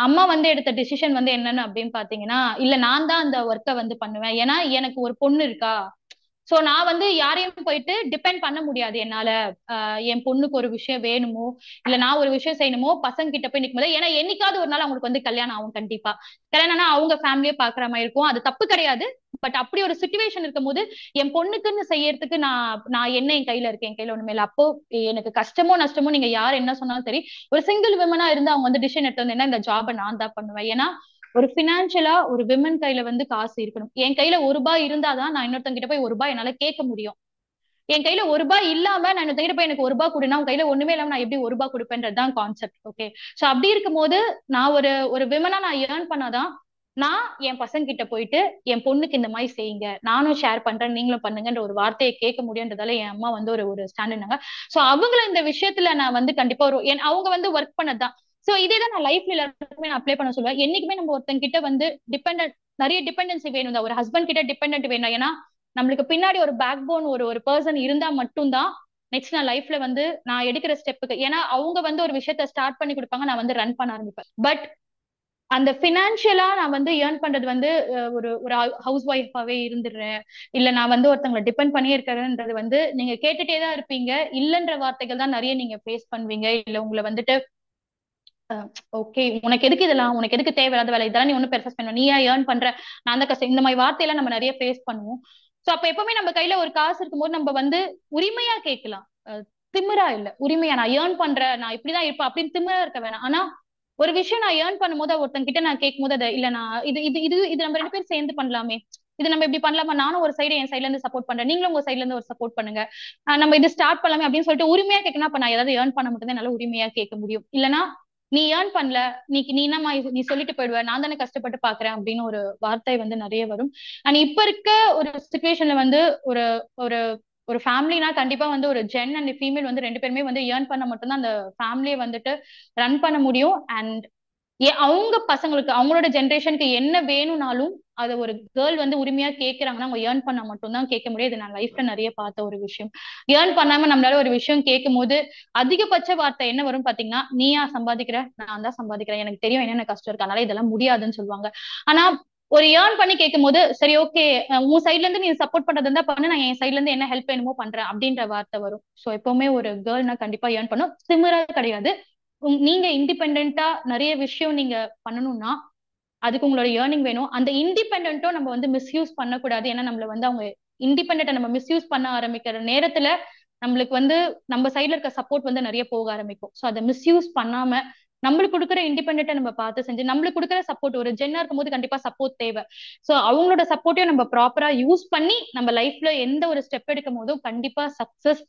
அம்மா வந்து எடுத்த டிசிஷன் வந்து என்னன்னு அப்படின்னு பாத்தீங்கன்னா, இல்ல நான் தான் அந்த ஒர்க்கை வந்து பண்ணுவேன், ஏன்னா எனக்கு ஒரு பொண்ணு இருக்கா, சோ நான் வந்து யாரையும் போயிட்டு டிபெண்ட் பண்ண முடியாது என்னால. ஆஹ் என் பொண்ணுக்கு ஒரு விஷயம் வேணுமோ இல்ல நான் ஒரு விஷயம் செய்யணுமோ பசங்க கிட்ட போய் நிற்கும் போது, ஏன்னா என்னைக்காவது ஒரு நாள் அவங்களுக்கு வந்து கல்யாணம் ஆகும், கண்டிப்பா கல்யாணம்னா அவங்க ஃபேமிலியே பாக்குற மாதிரி இருக்கும், அது தப்பு கிடையாது. பட் அப்படி ஒரு சுச்சுவேஷன் இருக்கும் போது என் பொண்ணுக்குன்னு செய்யறதுக்கு நான் நான் என்ன என் கையில இருக்கேன், என் கையில ஒண்ணுமே இல்லை. அப்போ எனக்கு கஷ்டமோ நஷ்டமோ நீங்க யார் என்ன சொன்னாலும் சரி, ஒரு சிங்கிள் விமனா இருந்து அவங்க வந்து டிசிஷன் எடுத்து வந்து என்ன இந்த ஜாபை நான் தான் பண்ணுவேன், ஏன்னா ஒரு பினான்சியலா ஒரு விமன் கையில வந்து காசு இருக்கணும். என் கையில ஒரு ரூபாய் இருந்தாதான் நான் இன்னொருத்தங்கிட்ட போய் ஒரு ரூபாய் என்னால கேட்க முடியும். என் கையில ஒரு ரூபாய் இல்லாம நான் இன்னொருத்தங்கிட்ட போய் எனக்கு ஒரு ரூபாய் கொடுனா உன் கையில ஒண்ணுமே இல்லாம நான் எப்படி ஒரு ரூபாய் கொடுப்பேன்றதுதான் கான்செப்ட். ஓகே, சோ அப்படி இருக்கும்போது நான் ஒரு ஒரு விமனா நான் ஏர்ன் பண்ணாதான் நான் என் பசங்க கிட்ட போயிட்டு என் பொண்ணுக்கு இந்த மாதிரி செய்யுங்க, நானும் ஷேர் பண்றேன் நீங்களும் பண்ணுங்கன்ற ஒரு வார்த்தையை கேட்க முடியும்ன்றதால என் அம்மா வந்து ஒரு ஒரு ஸ்டாண்டுனாங்க. சோ அவங்கள இந்த விஷயத்துல நான் வந்து கண்டிப்பா ஒரு அவங்க வந்து ஒர்க் பண்ணதான். சோ இதே தான் நான் லைஃப்ல எல்லாருக்குமே நான் அப்ளை பண்ண சொல்லுவேன். என்னைக்குமே நம்ம ஒருத்தங்க கிட்ட வந்து டிபெண்டன்ட், நிறைய டிபெண்டன்சி வேணும் தான், ஒரு ஹஸ்பண்ட் கிட்ட டிபெண்டன்ட் வேணும், ஏன்னா நம்மளுக்கு பின்னாடி ஒரு பேக் போன் ஒரு ஒரு பர்சன் இருந்தா மட்டும்தான் நெக்ஸ்ட் நான் லைஃப்ல வந்து நான் எடுக்கிற ஸ்டெப்புக்கு, ஏன்னா அவங்க வந்து ஒரு விஷயத்த ஸ்டார்ட் பண்ணி கொடுப்பாங்க, நான் வந்து ரன் பண்ண ஆரம்பிப்பேன். பட் அந்த பினான்சியலா நான் வந்து ஏர்ன் பண்றது வந்து ஒரு ஒரு ஹவுஸ் ஒய்ஃபாவே இருந்துடுறேன், இல்ல நான் வந்து ஒருத்தங்களை டிபெண்ட் பண்ணி இருக்கிறேன்றது வந்து நீங்க கேட்டுட்டே தான் இருப்பீங்க, இல்லைன்ற வார்த்தைகள் தான் நிறைய நீங்க ஃபேஸ் பண்ணுவீங்க. இல்ல உங்களை வந்துட்டு ஓகே உனக்கு எதுக்கு இதெல்லாம், உனக்கு எதுக்கு தேவையில்லாத வேலை, இதெல்லாம் நீ ஒன்னும் பெருசா பண்ணுவ, நீயா ஏர்ன் பண்ற, நான் தான் கஷ்டம், இந்த மாதிரி வார்த்தையெல்லாம் நம்ம நிறைய ஃபேஸ் பண்ணுவோம். சோ அப்ப எப்பவுமே நம்ம கையில ஒரு காசு இருக்கும்போது நம்ம வந்து உரிமையா கேட்கலாம், திமிரா இல்ல உரிமையா, நான் ஏர்ன் பண்றேன் நான் இப்படிதான் இருப்பேன் அப்படின்னு திமிரா இருக்க வேணாம். ஆனா ஒரு விஷயம் நான் ஏர்ன் பண்ணும் போது ஒருத்தங்கிட்ட நான் கேட்கும் போது அதை இல்ல நான் இது இது இது இது நம்ம ரெண்டு பேரும் சேர்ந்து பண்ணலாமே, இது நம்ம இப்படி பண்ணலாமா, நானும் ஒரு சைடு என் சைட்ல இருந்து சப்போர்ட் பண்றேன், நீங்களும் உங்க சைட்ல இருந்து ஒரு சப்போர்ட் பண்ணுங்க, நம்ம இது ஸ்டார்ட் பண்ணலாமே அப்படின்னு சொல்லிட்டு உரிமையா கேட்கணும். அப்ப நான் ஏதாவது ஏர்ன் பண்ண மட்டும்தான் என்னால உரிமையா கேட்க முடியும். இல்லைன்னா நீ ஏர்ன் பண்ணல நீ நீ என்னமா நீ சொல்லிட்டு போயிடுவ, நான் தானே கஷ்டப்பட்டு பாக்குறேன் அப்படின்னு ஒரு வார்த்தை வந்து நிறைய வரும். அண்ட் இப்ப இருக்க ஒரு சுச்சுவேஷன்ல வந்து ஒரு ஒரு ஒரு ஃபேமிலினா கண்டிப்பா வந்து ஒரு ஜென் அண்ட் ஃபீமேல் வந்து ரெண்டு பேருமே வந்து ஏர்ன் பண்ண மட்டும்தான் அந்த ஃபேமிலியை வந்துட்டு ரன் பண்ண முடியும். அண்ட் அவங்க பசங்களுக்கு அவங்களோட ஜென்ரேஷனுக்கு என்ன வேணும்னாலும் அதை ஒரு கேர்ள் வந்து உரிமையா கேட்கறாங்கன்னா அவங்க ஏர்ன் பண்ண மட்டும்தான் கேட்க முடியும். இது நான் லைஃப்ல நிறைய பார்த்த ஒரு விஷயம். ஏர்ன் பண்ணாம நம்மளால ஒரு விஷயம் கேட்கும் போது அதிகபட்ச வார்த்தை என்ன வரும் பாத்தீங்கன்னா, நீயா சம்பாதிக்கிற, நான் தான் சம்பாதிக்கிறேன், எனக்கு தெரியும் என்னென்ன கஷ்டம் இருக்கு, அதனால இதெல்லாம் முடியாதுன்னு சொல்லுவாங்க. ஆனா ஒரு ஏர்ன் பண்ணி கேட்கும் போது சரி ஓகே உன் சைட்ல இருந்து நீ சப்போர்ட் பண்றது இருந்தா பண்ணு, நான் என் சைட்ல இருந்து என்ன ஹெல்ப் வேணுமோ பண்றேன் அப்படின்ற வார்த்தை வரும். சோ எப்பவுமே ஒரு கேர்ள்னா கண்டிப்பா ஏர்ன் பண்ணும், திமிரா கிடையாது. நீங்க இண்டிபெண்டா நிறைய விஷயம் நீங்க பண்ணணும்னா அதுக்கு உங்களோட ஏர்னிங் வேணும். அந்த இண்டிபெண்டும் நம்ம வந்து மிஸ்யூஸ் பண்ணக்கூடாது, ஏன்னா நம்மள வந்து அவங்க இண்டிபெண்டா நம்ம மிஸ்யூஸ் பண்ண ஆரம்பிக்கிற நேரத்துல நம்மளுக்கு வந்து நம்ம சைட்ல இருக்க சப்போர்ட் வந்து நிறைய போக ஆரம்பிக்கும். சோ அதை மிஸ்யூஸ் பண்ணாம நம்மளுக்கு கொடுக்குற இண்டிபெண்டா நம்ம பார்த்து செஞ்சு நம்மளுக்கு கொடுக்குற சப்போர்ட் ஒரு ஜென்னா இருக்கும் போது கண்டிப்பா சப்போர்ட் தேவை. சோ அவங்களோட சப்போர்ட்டையும் நம்ம ப்ராப்பரா யூஸ் பண்ணி நம்ம லைஃப்ல எந்த ஒரு ஸ்டெப் எடுக்கும் போதும் கண்டிப்பா சக்சஸ்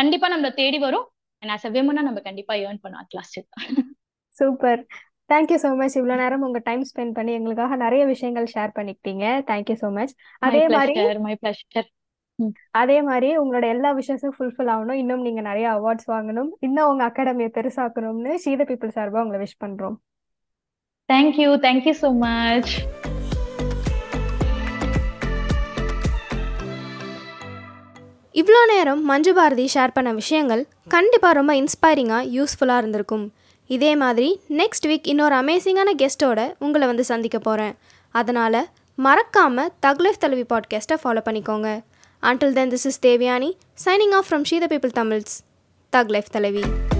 கண்டிப்பா நம்ம தேடி வரும். அண்ட் ஆஸ் எ விமனா நம்ம கண்டிப்பா ஏர்ன் பண்ணோம் at last. Super, thank you so much. இவ்வளவு நேரம் உங்க டைம் ஸ்பெண்ட் பண்ணி எங்களுக்காக நிறைய விஷயங்கள் ஷேர் பண்ணிக்கிட்டீங்க. Thank you so much. அதே மாதிரி மை பிளஷர். அதே மாதிரி உங்களோட எல்லா விஷயமும் ஃபுல்ஃபில் ஆகணும், இன்னும் நீங்க நிறைய அவார்ட்ஸ் வாங்கணும், இன்னும் உங்க அகாடமியை பெருசாக்கணும்னு ஷீ தி பீப்புள் சார்பா உங்களை விஷ் பண்றோம். Thank you thank you so much. இவ்வளோ நேரம் மஞ்சு பாரதி ஷேர் பண்ண விஷயங்கள் கண்டிப்பாக ரொம்ப இன்ஸ்பைரிங்காக யூஸ்ஃபுல்லாக இருந்திருக்கும். இதே மாதிரி நெக்ஸ்ட் வீக் இன்னொரு அமேசிங்கான கெஸ்ட்டோட உங்களை வந்து சந்திக்க போகிறேன். அதனால் மறக்காமல் தக்லைஃப் தலைவி பாட்காஸ்ட்டை ஃபாலோ பண்ணிக்கோங்க. Until then, this is Devyani signing off from she the people Tamils. Thug life தலைவி.